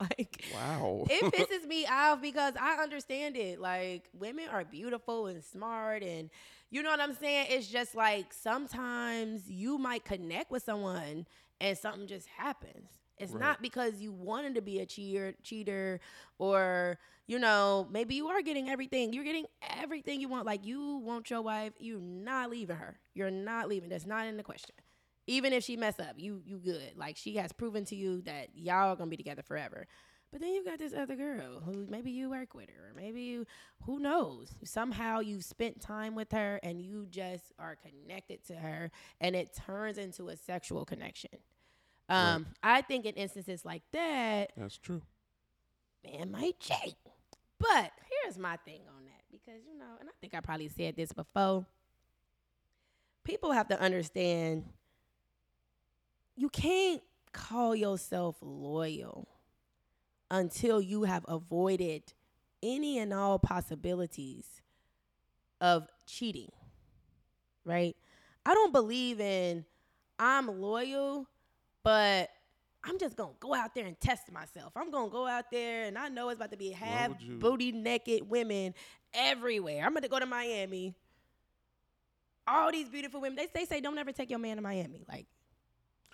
like, wow, it pisses me off because I understand it. Like, women are beautiful and smart, and you know what I'm saying? It's just like sometimes you might connect with someone and something just happens. It's right. Not because you wanted to be a cheer, cheater or, you know, maybe you are getting everything. You're getting everything you want. Like, you want your wife. You're not leaving her. You're not leaving. That's not in the question. Even if she mess up, you you good. Like, she has proven to you that y'all are going to be together forever. But then you got this other girl who maybe you work with her, or maybe you, who knows? Somehow you've spent time with her and you just are connected to her, and it turns into a sexual connection. Um, right. I think in instances like that, that's true. Man might cheat. But here's my thing on that, because, you know, and I think I probably said this before. People have to understand you can't call yourself loyal until you have avoided any and all possibilities of cheating, right? I don't believe in I'm loyal, but I'm just going to go out there and test myself. I'm going to go out there, and I know it's about to be half booty naked women everywhere. I'm going to go to Miami. All these beautiful women, they, they say don't ever take your man to Miami. Like,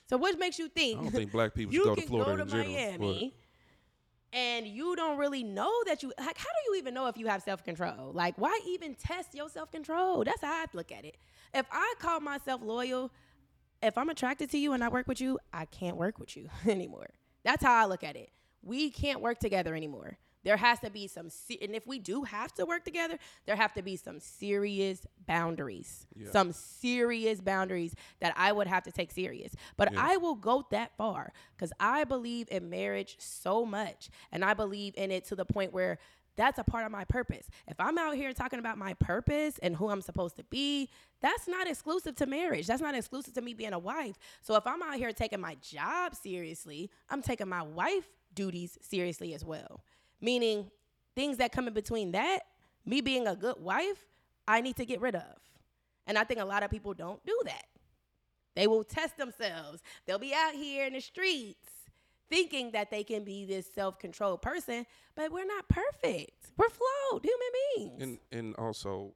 so what makes you think? I don't think black people should go to Florida in general. You can go to Miami, and you don't really know that you, like, how do you even know if you have self-control? Like, why even test your self-control? That's how I look at it. If I call myself loyal, if I'm attracted to you and I work with you, I can't work with you anymore. That's how I look at it. We can't work together anymore. There has to be some, se- and if we do have to work together, there have to be some serious boundaries, yeah. some serious boundaries that I would have to take serious. But yeah. I will go that far because I believe in marriage so much, and I believe in it to the point where that's a part of my purpose. If I'm out here talking about my purpose and who I'm supposed to be, that's not exclusive to marriage. That's not exclusive to me being a wife. So if I'm out here taking my job seriously, I'm taking my wife duties seriously as well. Meaning, things that come in between that, me being a good wife, I need to get rid of. And I think a lot of people don't do that. They will test themselves. They'll be out here in the streets thinking that they can be this self-controlled person, but we're not perfect. We're flawed human beings. And and also,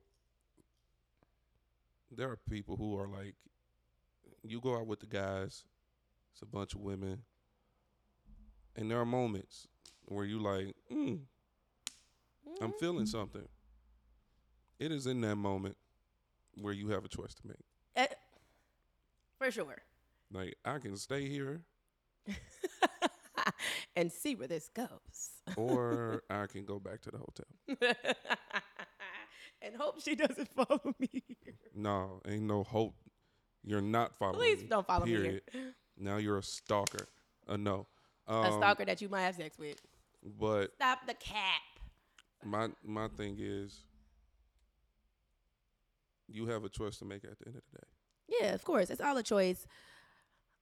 there are people who are like, you go out with the guys, it's a bunch of women, and there are moments where you like, mm, I'm feeling something. It is in that moment where you have a choice to make. Uh, for sure. Like, I can stay here. And see where this goes. Or I can go back to the hotel. And hope she doesn't follow me here. No, ain't no hope. You're not following Please me. Please don't follow period. me here. Now you're a stalker. Uh, no. Um, a stalker that you might have sex with. But stop the cap. My my thing is, you have a choice to make at the end of the day. Yeah, of course. It's all a choice.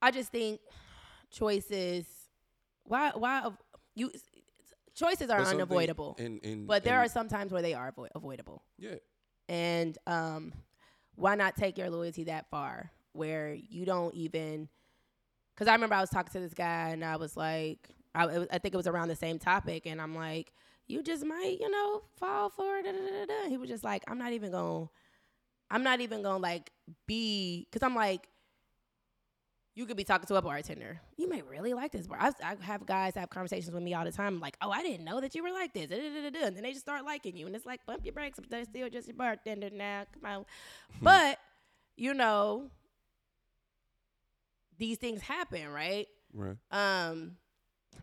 I just think choices why why you choices are unavoidable. And, and, but there and, are some times where they are avo- avoidable. Yeah. And um why not take your loyalty that far where you don't even Because I remember I was talking to this guy, and I was like, I, it was, I think it was around the same topic, and I'm like, you just might, you know, fall for da da da da. He was just like, I'm not even going, I'm not even going to, like, be, because I'm like, you could be talking to a bartender. You may really like this bar. I, I have guys have conversations with me all the time. I'm like, oh, I didn't know that you were like this. Da, da, da, da. And then they just start liking you, and it's like, bump your brakes. I'm still just a bartender now. Come on. But, you know, these things happen, right? Right. Um,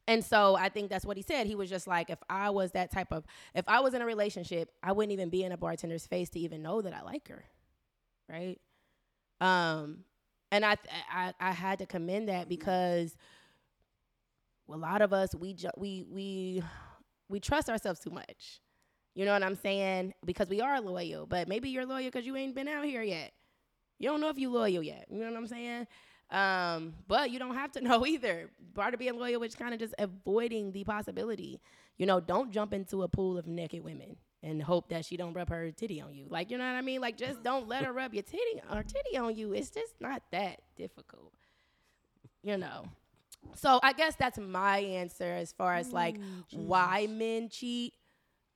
and so I think that's what he said. He was just like, if I was that type of, if I was in a relationship, I wouldn't even be in a bartender's face to even know that I like her, right? Um, and I, th- I, I had to commend that because a lot of us we ju- we we we trust ourselves too much, you know what I'm saying? Because we are loyal, but maybe you're loyal because you ain't been out here yet. You don't know if you're loyal yet. You know what I'm saying? Um, but you don't have to know either. Part of being loyal is kind of just avoiding the possibility. You know, don't jump into a pool of naked women and hope that she don't rub her titty on you. Like, you know what I mean? Like, just don't let her rub your titty or titty on you. It's just not that difficult, you know? So I guess that's my answer as far as like oh, why men cheat.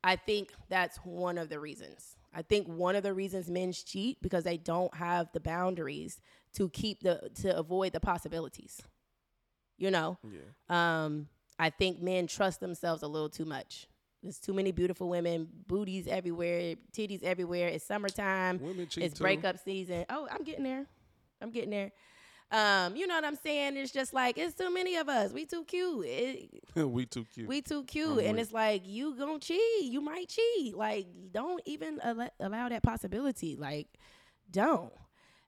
I think that's one of the reasons. I think one of the reasons men cheat because they don't have the boundaries to keep the to avoid the possibilities, you know. Yeah. Um, I think men trust themselves a little too much. There's too many beautiful women, booties everywhere, titties everywhere. It's summertime. Women cheat. It's breakup season. Oh, I'm getting there. I'm getting there. Um, you know what I'm saying? It's just like, it's too many of us. We too cute. It, we too cute. We too cute. I'm and weak. It's like, you gonna cheat. You might cheat. Like, don't even al- allow that possibility. Like, don't.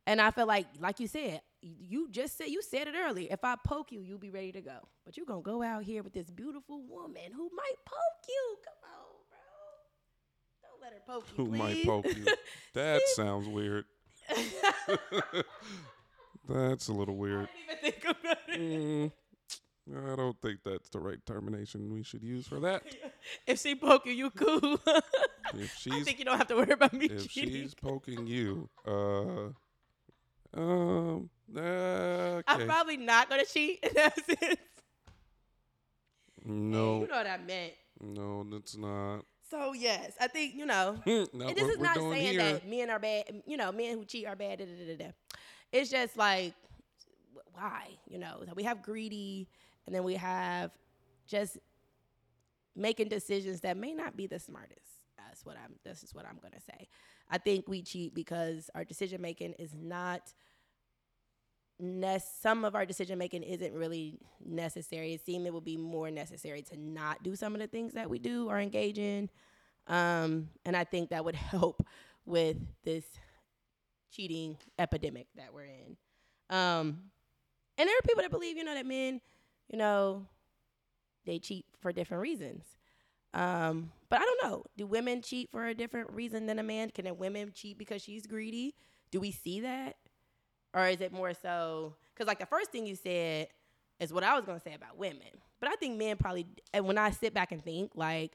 And I feel like, like you said, you just said, you said it earlier. If I poke you, you'll be ready to go. But you're going to go out here with this beautiful woman who might poke you. Come on, bro. Don't let her poke you, Who please. might poke you. That sounds weird. That's a little weird. I didn't even think about it. Mm, I don't think that's the right termination we should use for that. If she poke you, you cool. If she's, I think you don't have to worry about me if cheating. If she's poking you, uh... Um, uh, okay. I'm probably not gonna cheat in that sense. No, you know what I meant. No, that's not. So yes, I think you know. this is not saying here. that men are bad. You know, men who cheat are bad. Da, da, da, da. It's just like, why? You know, we have greedy, and then we have just making decisions that may not be the smartest. That's what I'm. This is what I'm gonna say. I think we cheat because our decision making is not. Ne- some of our decision making isn't really necessary. It seems it would be more necessary to not do some of the things that we do or engage in, um, and I think that would help with this cheating epidemic that we're in. Um, and there are people that believe, you know, that men, you know, they cheat for different reasons. Um, but I don't know. Do women cheat for a different reason than a man? Can a woman cheat because she's greedy? Do we see that? Or is it more so, because like the first thing you said is what I was going to say about women. But I think men probably, and when I sit back and think, like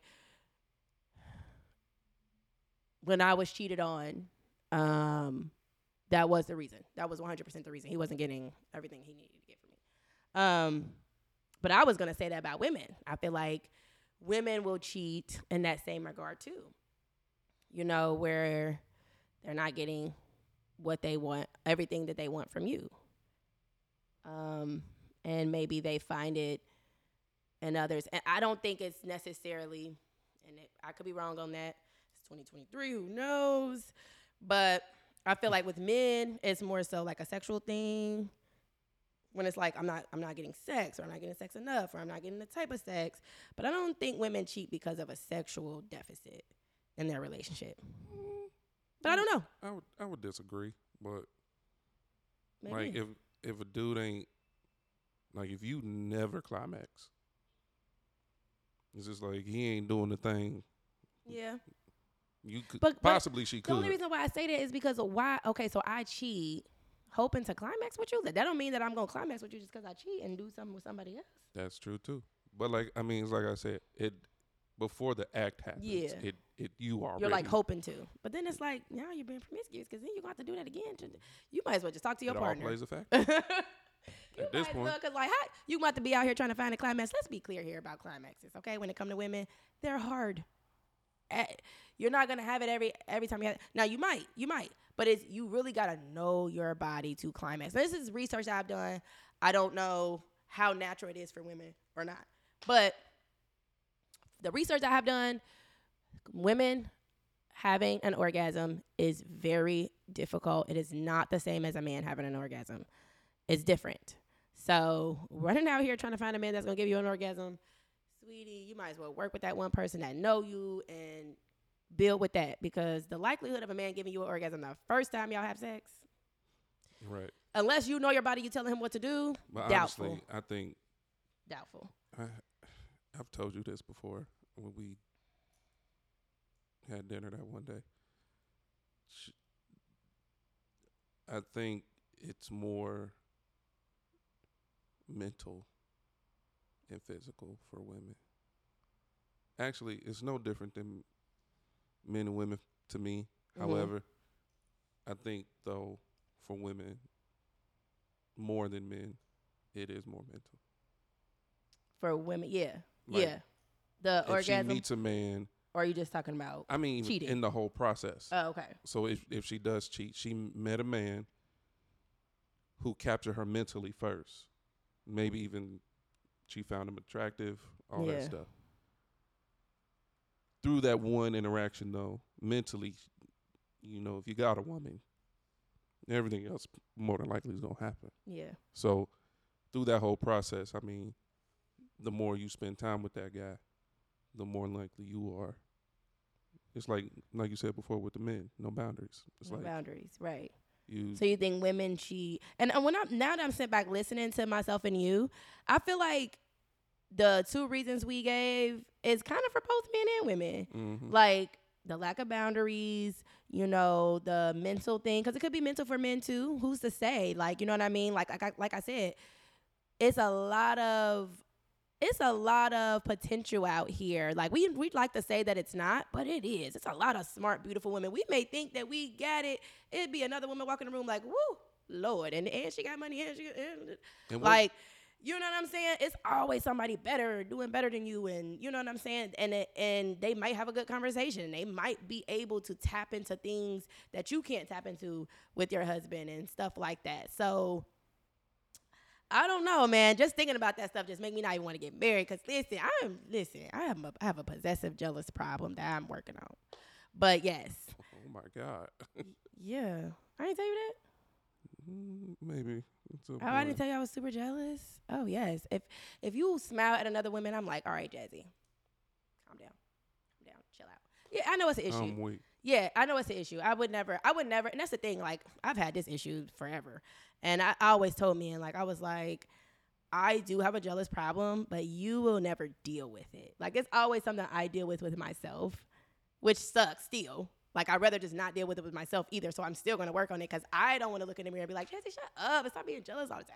when I was cheated on, um, that was the reason. That was one hundred percent the reason. He wasn't getting everything he needed to get from me. Um, but I was going to say that about women. I feel like women will cheat in that same regard too, you know, where they're not getting what they want, everything that they want from you. Um, and maybe they find it in others. And I don't think it's necessarily, and it, I could be wrong on that. It's twenty twenty-three, who knows? But I feel like with men, it's more so like a sexual thing. When it's like, I'm not I'm not getting sex, or I'm not getting sex enough, or I'm not getting the type of sex. But I don't think women cheat because of a sexual deficit in their relationship. But I don't know. I would, I would disagree. But, Maybe. like, if if a dude ain't, like, if you never climax, it's just like he ain't doing the thing. Yeah. You could, but, possibly but she could. The only reason why I say that is because of why, okay, so I cheat. Hoping to climax with you? That don't mean that I'm going to climax with you just because I cheat and do something with somebody else. That's true, too. But, like, I mean, it's like I said, it before the act happens, yeah. it, it you are You're, like, hoping to. But then it's like, now you're being promiscuous because then you're going to have to do that again. To, you might as well just talk to your it partner. It all plays a factor. You At might this as point. well, because, like, how, you might have to be out here trying to find a climax. Let's be clear here about climaxes, okay? When it comes to women, they're hard. At, you're not going to have it every every time you have it. Now, you might. You might. But it's, you really got to know your body to climax. This is research I've done. I don't know how natural it is for women or not. But the research I have done, women having an orgasm is very difficult. It is not the same as a man having an orgasm. It's different. So running out here trying to find a man that's going to give you an orgasm, sweetie, you might as well work with that one person that know you and build with that, because the likelihood of a man giving you an orgasm the first time y'all have sex, right? Unless you know your body, you telling him what to do. But doubtful. Honestly, I think doubtful. I, I've told you this before when we had dinner that one day. She, I think it's more mental and physical for women. Actually, it's no different than men and women to me. Mm-hmm. However, I think, though, for women, more than men, it is more mental. For women, yeah. Like, yeah. The if orgasm. If she meets a man. Or are you just talking about I mean, cheating? In the whole process. Oh, okay. So if, if she does cheat, she met a man who captured her mentally first. Maybe even she found him attractive, all yeah. that stuff. Through that one interaction, though, mentally, you know, if you got a woman, everything else more than likely is going to happen. Yeah. So through that whole process, I mean, the more you spend time with that guy, the more likely you are. It's like like you said before with the men, no boundaries. It's no like boundaries, right. You so you think women, she, and when I'm, now that I'm sitting back listening to myself and you, I feel like the two reasons we gave is kind of for both men and women. Mm-hmm. Like, the lack of boundaries, you know, the mental thing, because it could be mental for men too. Who's to say? Like, you know what I mean? Like, like I, like I said, it's a lot of it's a lot of potential out here. Like, we we like to say that it's not, but it is. It's a lot of smart, beautiful women. We may think that we got it. It'd be another woman walking the room like, woo, Lord, and and she got money, and she and, and like. You know what I'm saying? It's always somebody better, doing better than you, and you know what I'm saying? And it, and they might have a good conversation. They might be able to tap into things that you can't tap into with your husband and stuff like that. So I don't know, man. Just thinking about that stuff just make me not even want to get married. Cause listen, I'm listen, I have a, I have a possessive jealous problem that I'm working on. But yes. Oh my God. Yeah, I didn't tell you that. Maybe. Oh, point. I didn't tell you I was super jealous. Oh yes. If if you smile at another woman, I'm like, all right, Jazzy, calm down, calm down, chill out. Yeah, I know it's an issue. I'm weak. Yeah, I know it's an issue. I would never, I would never, and that's the thing. Like, I've had this issue forever, and I, I always told me, and like I was like, I do have a jealous problem, but you will never deal with it. Like, it's always something I deal with with myself, which sucks still. Like, I'd rather just not deal with it with myself either, so I'm still going to work on it because I don't want to look in the mirror and be like, Jesse, shut up. It's not being jealous all the time.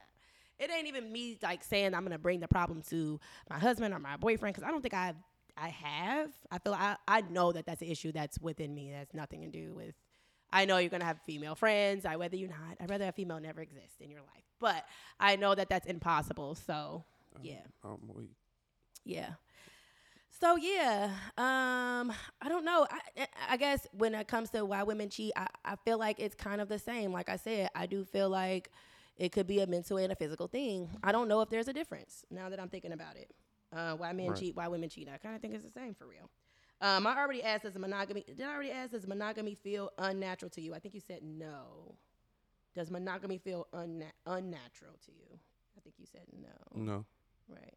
It ain't even me, like, saying I'm going to bring the problem to my husband or my boyfriend because I don't think I I have. I feel I, I know that that's an issue that's within me. That's nothing to do with – I know you're going to have female friends. I whether you're not. I'd rather a female never exist in your life. But I know that that's impossible, so, yeah. Um, um, yeah. So, yeah, um, I don't know. I, I guess when it comes to why women cheat, I, I feel like it's kind of the same. Like I said, I do feel like it could be a mental and a physical thing. I don't know if there's a difference now that I'm thinking about it. Uh, why men right. cheat, why women cheat. I kind of think it's the same for real. Um, I already asked, does monogamy, did I already ask, does monogamy feel unnatural to you? I think you said no. Does monogamy feel unna- unnatural to you? I think you said no. No. Right.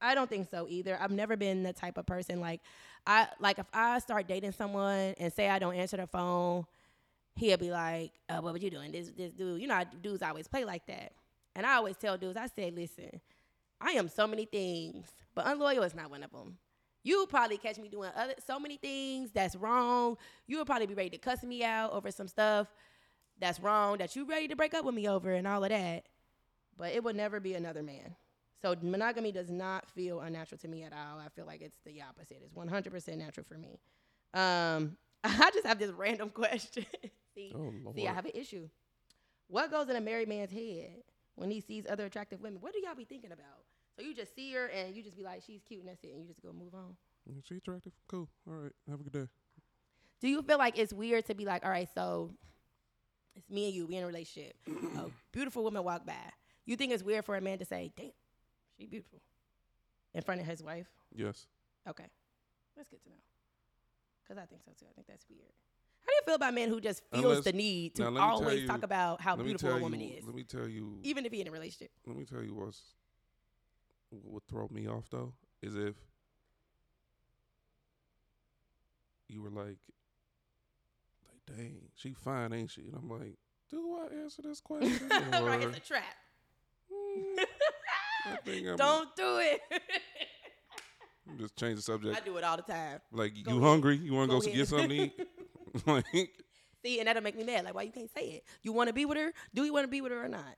I don't think so either. I've never been the type of person like I like if I start dating someone and say I don't answer the phone, he'll be like, oh, what were you doing? This this dude, you know, dudes always play like that. And I always tell dudes, I say, listen, I am so many things, but unloyal is not one of them. You'll probably catch me doing other so many things that's wrong. You'll probably be ready to cuss me out over some stuff that's wrong that you ready to break up with me over and all of that. But it will never be another man. So monogamy does not feel unnatural to me at all. I feel like it's the opposite. It's one hundred percent natural for me. Um, I just have this random question. see, oh, see, I have an issue. What goes in a married man's head when he sees other attractive women? What do y'all be thinking about? So you just see her and you just be like, she's cute and that's it. And you just go move on. Yeah, she's attractive. Cool. All right. Have a good day. Do you feel like it's weird to be like, all right, so it's me and you. We in a relationship. A beautiful woman walk by. You think it's weird for a man to say, damn. She beautiful. In front of his wife? Yes. Okay. That's good to know. Because I think so, too. I think that's weird. How do you feel about men who just feels Unless, the need to always you, talk about how beautiful a woman you, is? Let me tell you. Even if he's in a relationship. Let me tell you what's, what would throw me off, though, is if you were like, like, dang, she fine, ain't she? And I'm like, do I answer this question? Right, it's a trap. Mm. Don't a, do it. Just change the subject. I do it all the time. Like, go you ahead. Hungry? You want to go, go get something to eat? Like, see, and that'll make me mad. Like, why you can't say it? You want to be with her? Do you want to be with her or not?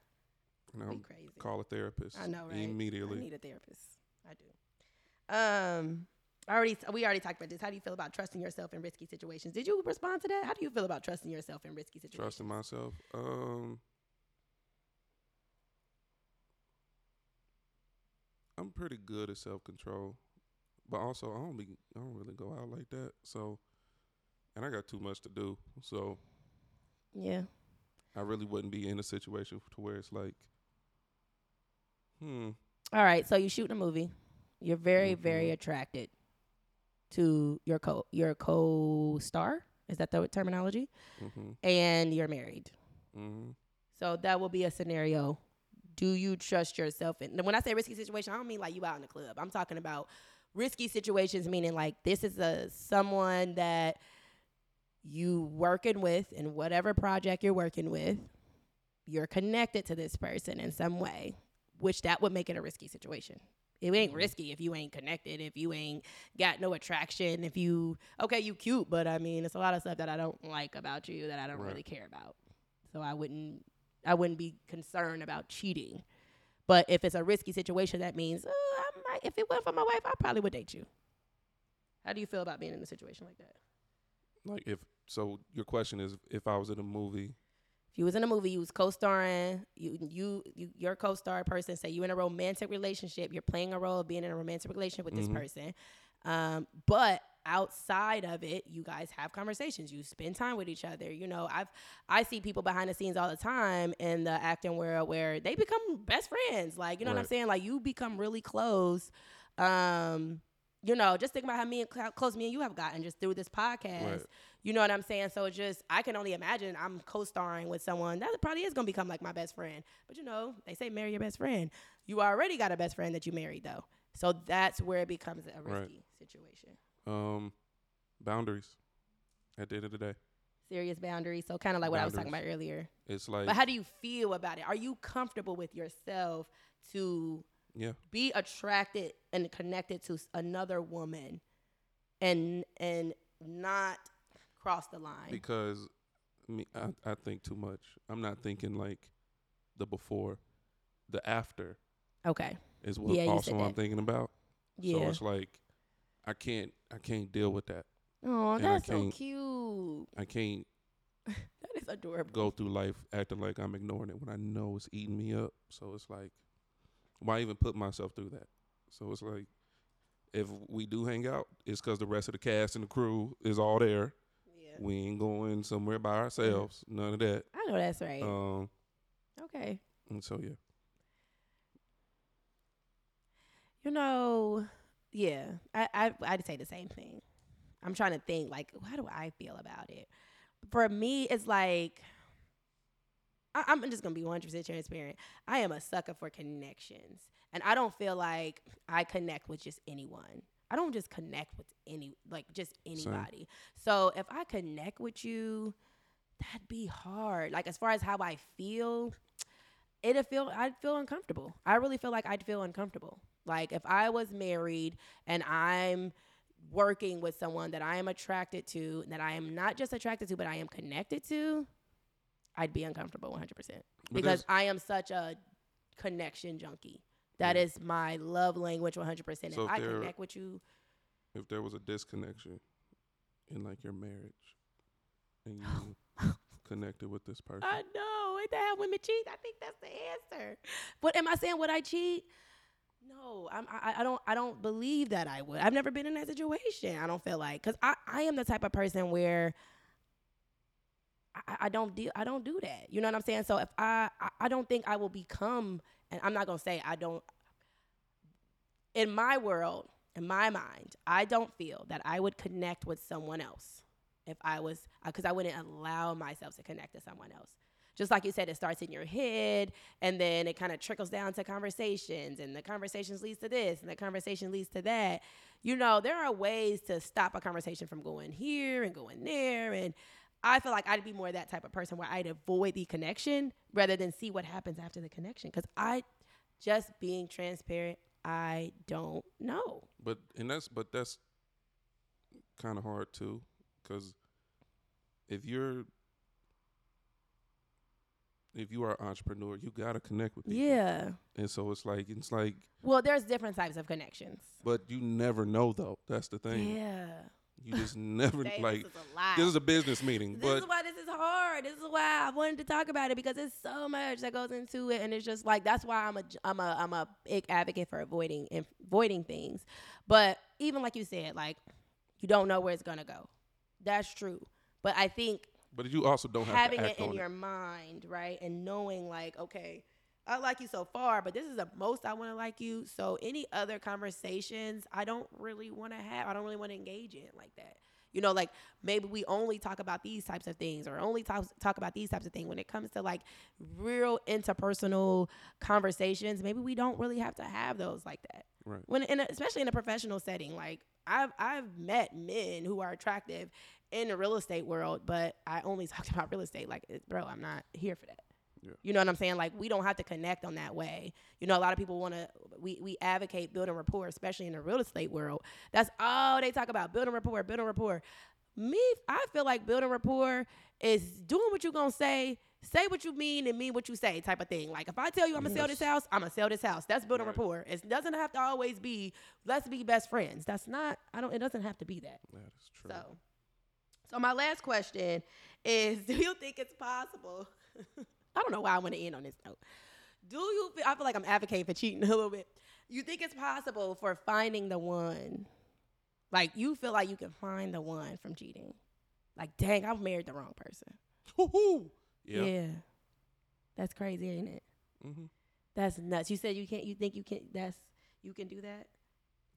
You know, crazy. Call a therapist. I know, right? Immediately. I need a therapist. I do. Um, I already we already talked about this. How do you feel about trusting yourself in risky situations? Did you respond to that? How do you feel about trusting yourself in risky situations? Trusting myself. Um. I'm pretty good at self-control, but also I don't be I don't really go out like that. So, and I got too much to do. So, yeah, I really wouldn't be in a situation to where it's like, hmm. All right, so you shoot a movie. You're very, mm-hmm. very attracted to your co your co-star. Is that the terminology? Mm-hmm. And you're married. Mm-hmm. So that will be a scenario. Do you trust yourself? And when I say risky situation, I don't mean like you out in the club. I'm talking about risky situations, meaning like this is a someone that you working with in whatever project you're working with. You're connected to this person in some way, which that would make it a risky situation. It ain't risky if you ain't connected, if you ain't got no attraction, if you, okay, you cute, but I mean, it's a lot of stuff that I don't like about you that I don't right. really care about. So I wouldn't, I wouldn't be concerned about cheating. But if it's a risky situation, that means, uh, I might, if it wasn't for my wife, I probably would date you. How do you feel about being in a situation like that? Like if, so your question is, if I was in a movie. If you was in a movie, you was co-starring, you, you, you your co-star person, say you in a romantic relationship, you're playing a role of being in a romantic relationship with mm-hmm. this person. Um, but outside of it, you guys have conversations. You spend time with each other. You know, I've I see people behind the scenes all the time in the acting world where they become best friends. Like, you know right. what I'm saying? Like, you become really close. Um, you know, just think about how me and how close me and you have gotten just through this podcast. Right. You know what I'm saying? So it's just, I can only imagine I'm co-starring with someone that probably is going to become like my best friend. But you know, they say marry your best friend. You already got a best friend that you married though. So that's where it becomes a risky right. situation. Um, boundaries at the end of the day. Serious boundaries. So kind of like what boundaries. I was talking about earlier. It's like. But how do you feel about it? Are you comfortable with yourself to yeah. be attracted and connected to another woman and and not cross the line? Because me, I, I think too much. I'm not thinking like the before, the after. Okay. Is what yeah, also I'm thinking about. Yeah. So it's like I can't I can't deal with that. Oh, that's so cute. I can't that is adorable. Go through life acting like I'm ignoring it when I know it's eating me up. So it's like, why even put myself through that? So it's like, if we do hang out, it's because the rest of the cast and the crew is all there. Yeah. We ain't going somewhere by ourselves. Yeah. None of that. I know that's right. Um, okay. And so, yeah. You know, yeah, I, I, I'd say the same thing. I'm trying to think, like, how do I feel about it? For me, it's like, I, I'm just going to be one hundred percent transparent. I am a sucker for connections. And I don't feel like I connect with just anyone. I don't just connect with any, like just anybody. Same. So if I connect with you, that'd be hard. Like as far as how I feel, it'd feel, I'd feel uncomfortable. I really feel like I'd feel uncomfortable. Like if I was married and I'm working with someone that I am attracted to, that I am not just attracted to, but I am connected to, I'd be uncomfortable one hundred percent. Because I am such a connection junkie. That yeah. is my love language one hundred percent. So if I there, connect with you. If there was a disconnection in like your marriage and you connected with this person. I know. Ain't that how women cheat? I think that's the answer. But am I saying would I cheat? No, I'm, I, I don't I don't believe that I would. I've never been in that situation. I don't feel like, because I, I am the type of person where I, I don't deal I don't do that. You know what I'm saying? So if I, I, I don't think I will become, and I'm not going to say I don't, in my world, in my mind, I don't feel that I would connect with someone else if I was, because I wouldn't allow myself to connect to someone else. Just like you said, it starts in your head, and then it kind of trickles down to conversations, and the conversations leads to this, and the conversation leads to that. You know, there are ways to stop a conversation from going here and going there, and I feel like I'd be more that type of person where I'd avoid the connection rather than see what happens after the connection. Because I, just being transparent, I don't know. But and that's but that's kind of hard too, because if you're if you are an entrepreneur, you gotta connect with people. Yeah. And so it's like it's like. Well, there's different types of connections. But you never know though. That's the thing. Yeah. You just never Dang, like this is, this is a business meeting. This but is why this is hard. This is why I wanted to talk about it, because it's so much that goes into it, and it's just like that's why I'm a I'm a I'm a big advocate for avoiding avoiding things. But even like you said, like you don't know where it's gonna go. That's true. But I think. But you also don't have having to act it in on your it. Mind, right, and knowing like okay. I like you so far, but this is the most I want to like you. So any other conversations I don't really want to have. I don't really want to engage in like that. You know, like maybe we only talk about these types of things or only talk, talk about these types of things. When it comes to like real interpersonal conversations, maybe we don't really have to have those like that. Right. When in a, especially in a professional setting, like I've I've met men who are attractive in the real estate world, but I only talked about real estate. Like, bro, I'm not here for that. Yeah. You know what I'm saying? Like, we don't have to connect on that way. You know, a lot of people want to, we, we advocate building rapport, especially in the real estate world. That's all they talk about, building rapport, building rapport. Me, I feel like building rapport is doing what you're going to say, say what you mean and mean what you say type of thing. Like, if I tell you I'm going to yes. sell this house, I'm going to sell this house. That's building right. rapport. It doesn't have to always be, let's be best friends. That's not, I don't, it doesn't have to be that. That is true. So, so my last question is, do you think it's possible? I don't know why I want to end on this note. Do you feel, I feel like I'm advocating for cheating a little bit. You think it's possible for finding the one? Like, you feel like you can find the one from cheating? Like, dang, I've married the wrong person. Woo-hoo. Yeah. Yeah. That's crazy, ain't it? Mm-hmm. That's nuts. You said you can't, you think you can, that's, you can do that?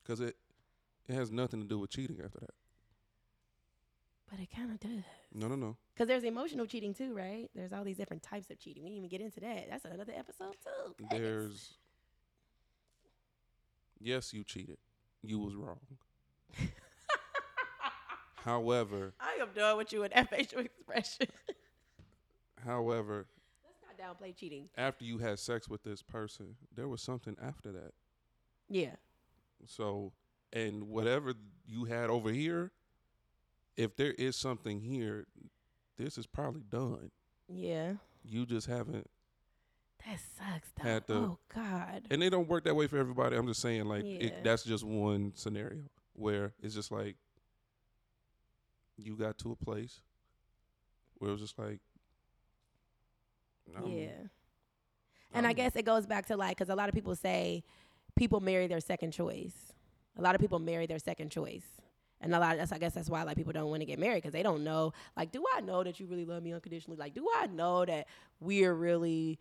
Because it, it has nothing to do with cheating after that. But it kind of does. No, no, no. Because there's emotional cheating too, right? There's all these different types of cheating. We didn't even get into that. That's another episode too. Yes. There's, yes, you cheated. You was wrong. However. I am doing with you in that facial expression. However. Let's not downplay cheating. After you had sex with this person, there was something after that. Yeah. So, and whatever you had over here, if there is something here, this is probably done. Yeah. You just haven't. That sucks, though. Had to, oh, God. And it don't work that way for everybody. I'm just saying, like, yeah. it, that's just one scenario where it's just like you got to a place where it was just like, I'm, yeah. And I'm, I guess it goes back to, like, because a lot of people say people marry their second choice. A lot of people marry their second choice. And a lot of that's, I guess that's why like people don't want to get married, because they don't know, like, do I know that you really love me unconditionally? Like, do I know that we're really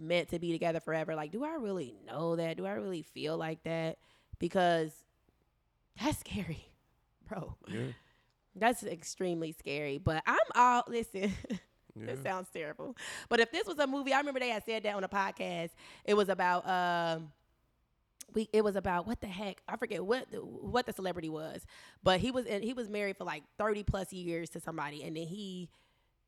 meant to be together forever? Like, do I really know that? Do I really feel like that? Because that's scary, bro. Yeah. That's extremely scary. But I'm all, listen, yeah. This sounds terrible. But if this was a movie, I remember they had said that on a podcast. It was about, um, We it was about what the heck I forget what the, what the celebrity was, but he was in, he was married for like thirty plus years to somebody, and then he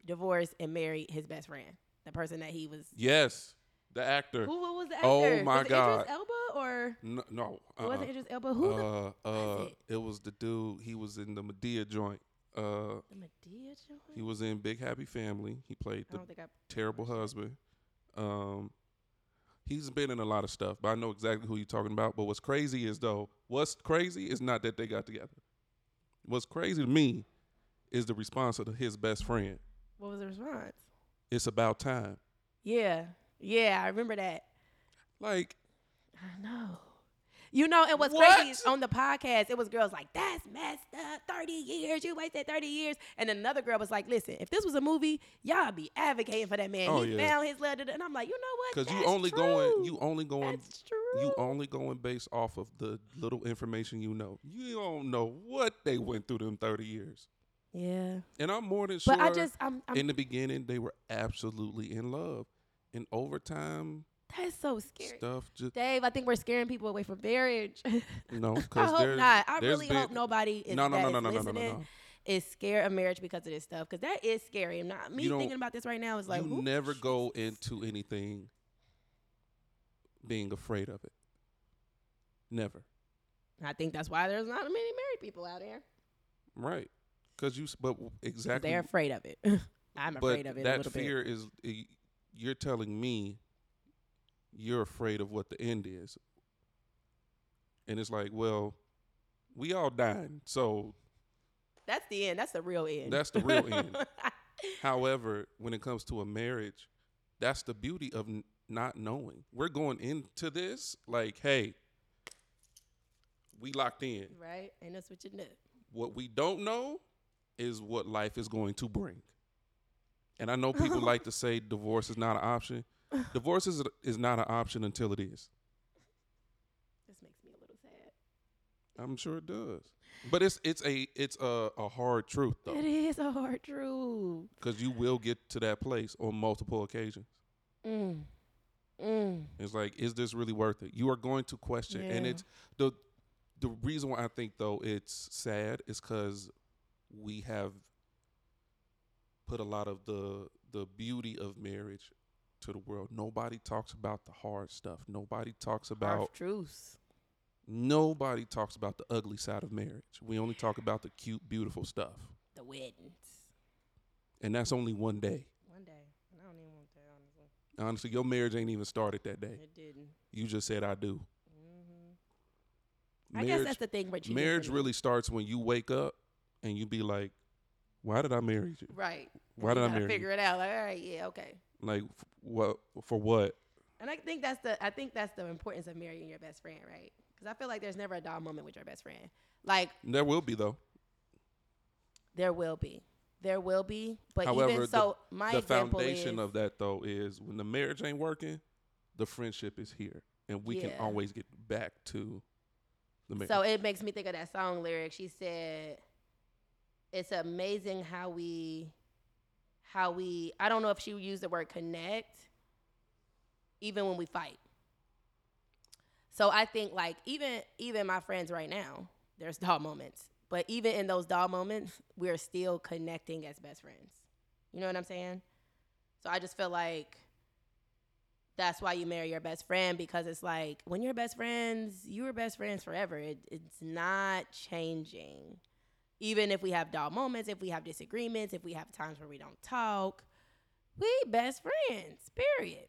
divorced and married his best friend, the person that he was. Yes, the actor. Who, who was the actor? Oh my was it God! Idris Elba or no? no uh-uh. Was it Idris Elba? Who? Uh, the, uh, was it? It was the dude. He was in the Madea joint. Uh, the Madea joint. He was in Big Happy Family. He played the I I terrible husband. Um. He's been in a lot of stuff, but I know exactly who you're talking about. But what's crazy is, though, what's crazy is not that they got together. What's crazy to me is the response of his best friend. What was the response? It's about time. Yeah. Yeah, I remember that. Like. I know. You know, and what's what? crazy is on the podcast, it was girls like, that's messed up, thirty years, you wasted thirty years. And another girl was like, listen, if this was a movie, y'all be advocating for that man. Oh, he yeah. found his love. And I'm like, you know what? Because you only true. going, you only going, That's true. you only going based off of the little information you know. You don't know what they went through them thirty years. Yeah. And I'm more than sure but I just, I'm, I'm, in the beginning, they were absolutely in love. And over time. That's so scary. Stuff just Dave, I think we're scaring people away from marriage. No, because I hope not. I really been, hope nobody is, no, no, no, no, no, is listening no, no, no, no. is scared of marriage because of this stuff. Because that is scary. And not me thinking about this right now is like, you never go into anything being afraid of it. Never. I think that's why there's not many married people out there. Right. Because you, but exactly. They're afraid of it. I'm afraid of it a little bit. That fear is, you're telling me you're afraid of what the end is. And it's like, well, we all dying, so. That's the end. That's the real end. That's the real end. However, when it comes to a marriage, that's the beauty of n- not knowing. We're going into this like, hey, we locked in. Right? And that's what you know. What we don't know is what life is going to bring. And I know people like to say divorce is not an option. Divorce is, is not an option until it is. This makes me a little sad. I'm sure it does. But it's it's a it's a, a hard truth though. It is a hard truth. Because you will get to that place on multiple occasions. Mm. Mm. It's like, is this really worth it? You are going to question, yeah. and it's the the reason why I think though it's sad is because we have put a lot of the the beauty of marriage to the world. Nobody talks about the hard stuff. Nobody talks about harsh truths. Nobody talks about the ugly side of marriage. We only talk about the cute, beautiful stuff. The weddings. And that's only one day. One day. And I don't even want that, honestly. Honestly, your marriage ain't even started that day. It didn't. You just said, I do. Mm-hmm. Marriage, I guess that's the thing. Where marriage really starts when you wake up and you be like, why did I marry you? Right. Why did I marry you? Figure it out. Like, all right, yeah, okay. Like, f- what, for what? And I think that's the I think that's the importance of marrying your best friend, right? Because I feel like there's never a dull moment with your best friend. Like there will be, though. There will be. There will be. But however, even so, the, my the foundation is, of that, though, is when the marriage ain't working, the friendship is here. And we yeah. can always get back to the marriage. So it makes me think of that song lyric. She said, it's amazing how we, how we, I don't know if she used the word connect, even when we fight. So I think, like, even even my friends right now, there's dull moments. But even in those dull moments, we're still connecting as best friends. You know what I'm saying? So I just feel like that's why you marry your best friend, because it's like when you're best friends, you were best friends forever. It, it's not changing. Even if we have dull moments, if we have disagreements, if we have times where we don't talk, we best friends, period.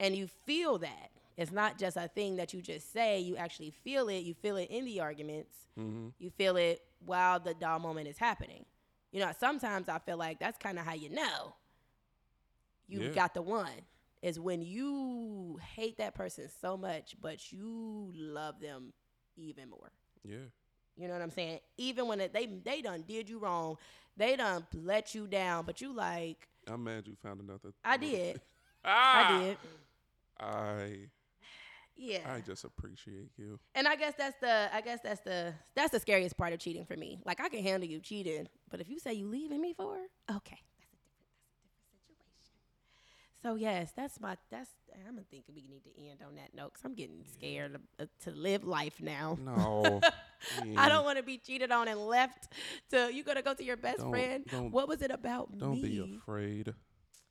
And you feel that. It's not just a thing that you just say. You actually feel it. You feel it in the arguments. Mm-hmm. You feel it while the dull moment is happening. You know, sometimes I feel like that's kind of how you know you yeah. got the one, is when you hate that person so much, but you love them even more. Yeah. You know what I'm saying? Even when it, they they done did you wrong, they done let you down, but you like. I'm mad you found another. I did. ah! I did. I. Yeah. I just appreciate you. And I guess that's the I guess that's the that's the scariest part of cheating for me. Like, I can handle you cheating, but if you say you leaving me for her, okay. That's a different that's a different situation. So yes, that's my that's I'm gonna think we need to end on that note, because I'm getting scared yeah. to, uh, to live life now. No. yeah. I don't want to be cheated on and left to you gonna go to your best don't, friend. Don't, what was it about don't me? Don't be afraid.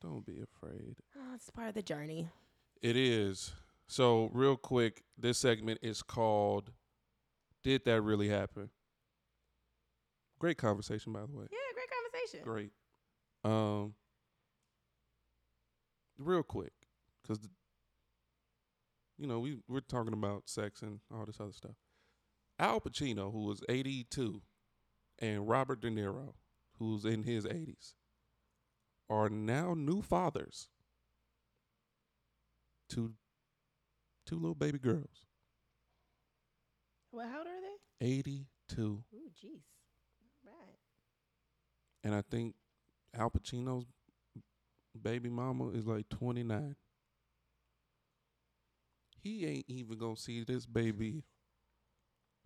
Don't be afraid. Oh, it's part of the journey. It is. So real quick, this segment is called Did That Really Happen? Great conversation, by the way. Yeah, great conversation. Great. Um, real quick, because, you know, we, we're talking about sex and all this other stuff. Al Pacino, who was eighty-two, and Robert De Niro, who's in his eighties, are now new fathers to two little baby girls. Well, how old are they? eighty-two. Ooh, jeez. All right. And I think Al Pacino's baby mama is like twenty-nine. He ain't even gonna see this baby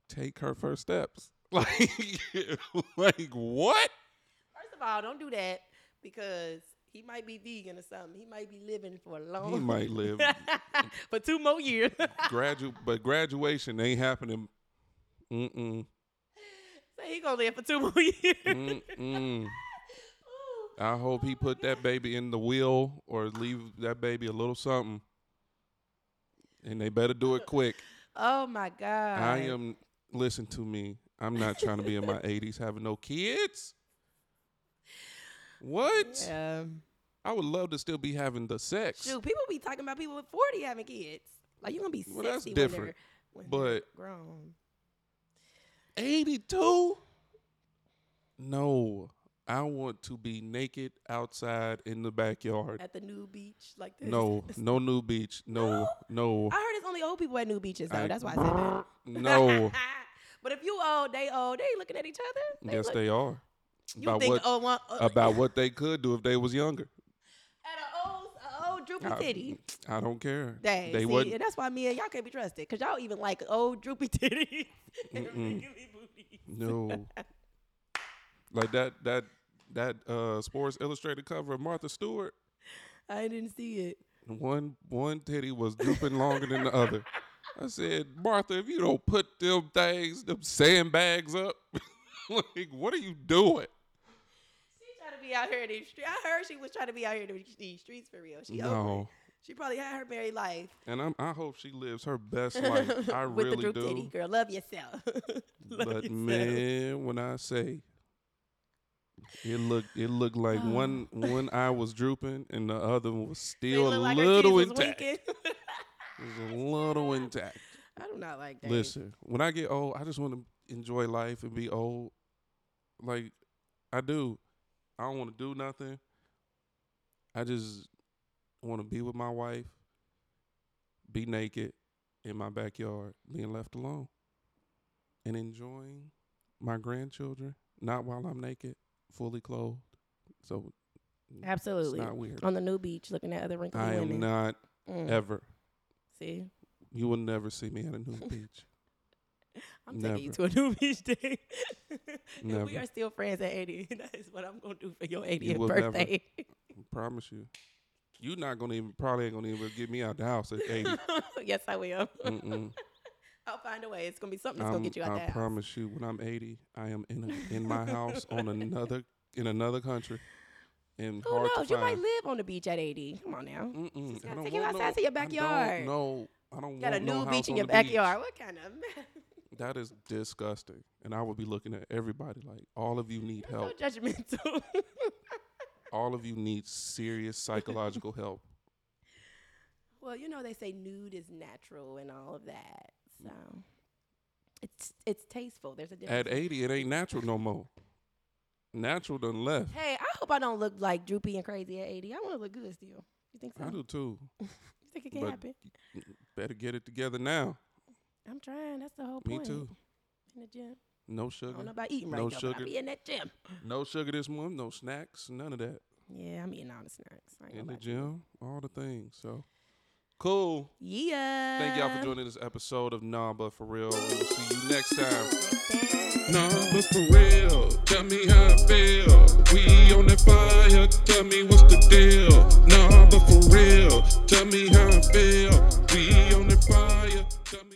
take her first steps. Like, like what? First of all, don't do that, because he might be vegan or something. He might be living for a long. He might live for two more years. Gradu- but graduation ain't happening. Mm-mm. So he gonna live for two more years. Mm-mm. I hope he put that baby in the will, or leave that baby a little something. And they better do it quick. Oh my God. I am. Listen to me. I'm not trying to be in my eighties having no kids. What? Yeah. I would love to still be having the sex. Shoot, people be talking about people with forty having kids. Like, you're going to be sixty well, that's different, when they're but grown. eighty-two? No. I want to be naked outside in the backyard. At the new beach? Like this? No, no new beach. No, no. no. I heard it's only old people at new beaches, though. I, that's why I said that. No. But if you old, they old, they ain't looking at each other. They yes, look- they are. You about think what, oh, one, uh, about what they could do if they was younger. At an old, old droopy I, titty. I don't care. Dang, they would. That's why me and y'all can't be trusted, because y'all even like old droopy titties. And no. Like that that that uh, Sports Illustrated cover of Martha Stewart. I didn't see it. One one titty was drooping longer than the other. I said, Martha, if you don't put them things, them sandbags up, like, what are you doing? She trying to be out here in these streets. I heard she was trying to be out here in these streets for real. She no. Over. She probably had her married life. And I'm, I hope she lives her best life. I With really the droop do. Titty, girl, love yourself. love but yourself. Man, when I say it looked, it looked like oh. one one eye was drooping and the other was still a like little intact. It's a little intact. I do not like that. Listen, when I get old, I just want to enjoy life and be old. Like, I do. I don't want to do nothing. I just want to be with my wife, be naked in my backyard, being left alone, and enjoying my grandchildren, not while I'm naked, fully clothed. So, absolutely. It's not weird. On the new beach, looking at other wrinkly women. I am not mm. ever. See? You will never see me at a new beach. I'm never. Taking you to a new beach day. And we are still friends at eighty. That is what I'm going to do for your eightieth you birthday. Never, I promise you. You're not going to even, probably ain't going to even get me out the house at eighty. Yes, I will. Mm-mm. I'll find a way. It's going to be something that's going to get you out I the promise house. You, when I'm eighty, I am in a, in my house on another in another country. Who knows? You find. Might live on the beach at eighty. Come on now. Just gotta take you outside no, to your backyard. No, I don't. Got want a new no beach in your backyard. Beach. What kind of mess? That is disgusting. And I would be looking at everybody like, all of you need help. So judgmental. All of you need serious psychological help. Well, you know they say nude is natural and all of that. So it's it's tasteful. There's a difference. At eighty, it ain't natural no more. Natural done left. Hey, I hope I don't look like droopy and crazy at eighty. I want to look good still. You think so? I do too. You think it can but happen? Better get it together now. I'm trying. That's the whole Me point. Me too. In the gym. No sugar. I don't know about eating right no now, sugar. But I be in that gym. No sugar this morning. No snacks. None of that. Yeah, I'm eating all the snacks. I ain't in the gym. That. All the things. So, cool. Yeah. Thank y'all for joining this episode of Nah But For Real. We will see you next time. Nah, but for real, tell me how I feel. We on that fire, tell me what's the deal. Nah, but for real, tell me how I feel. We on that fire, tell me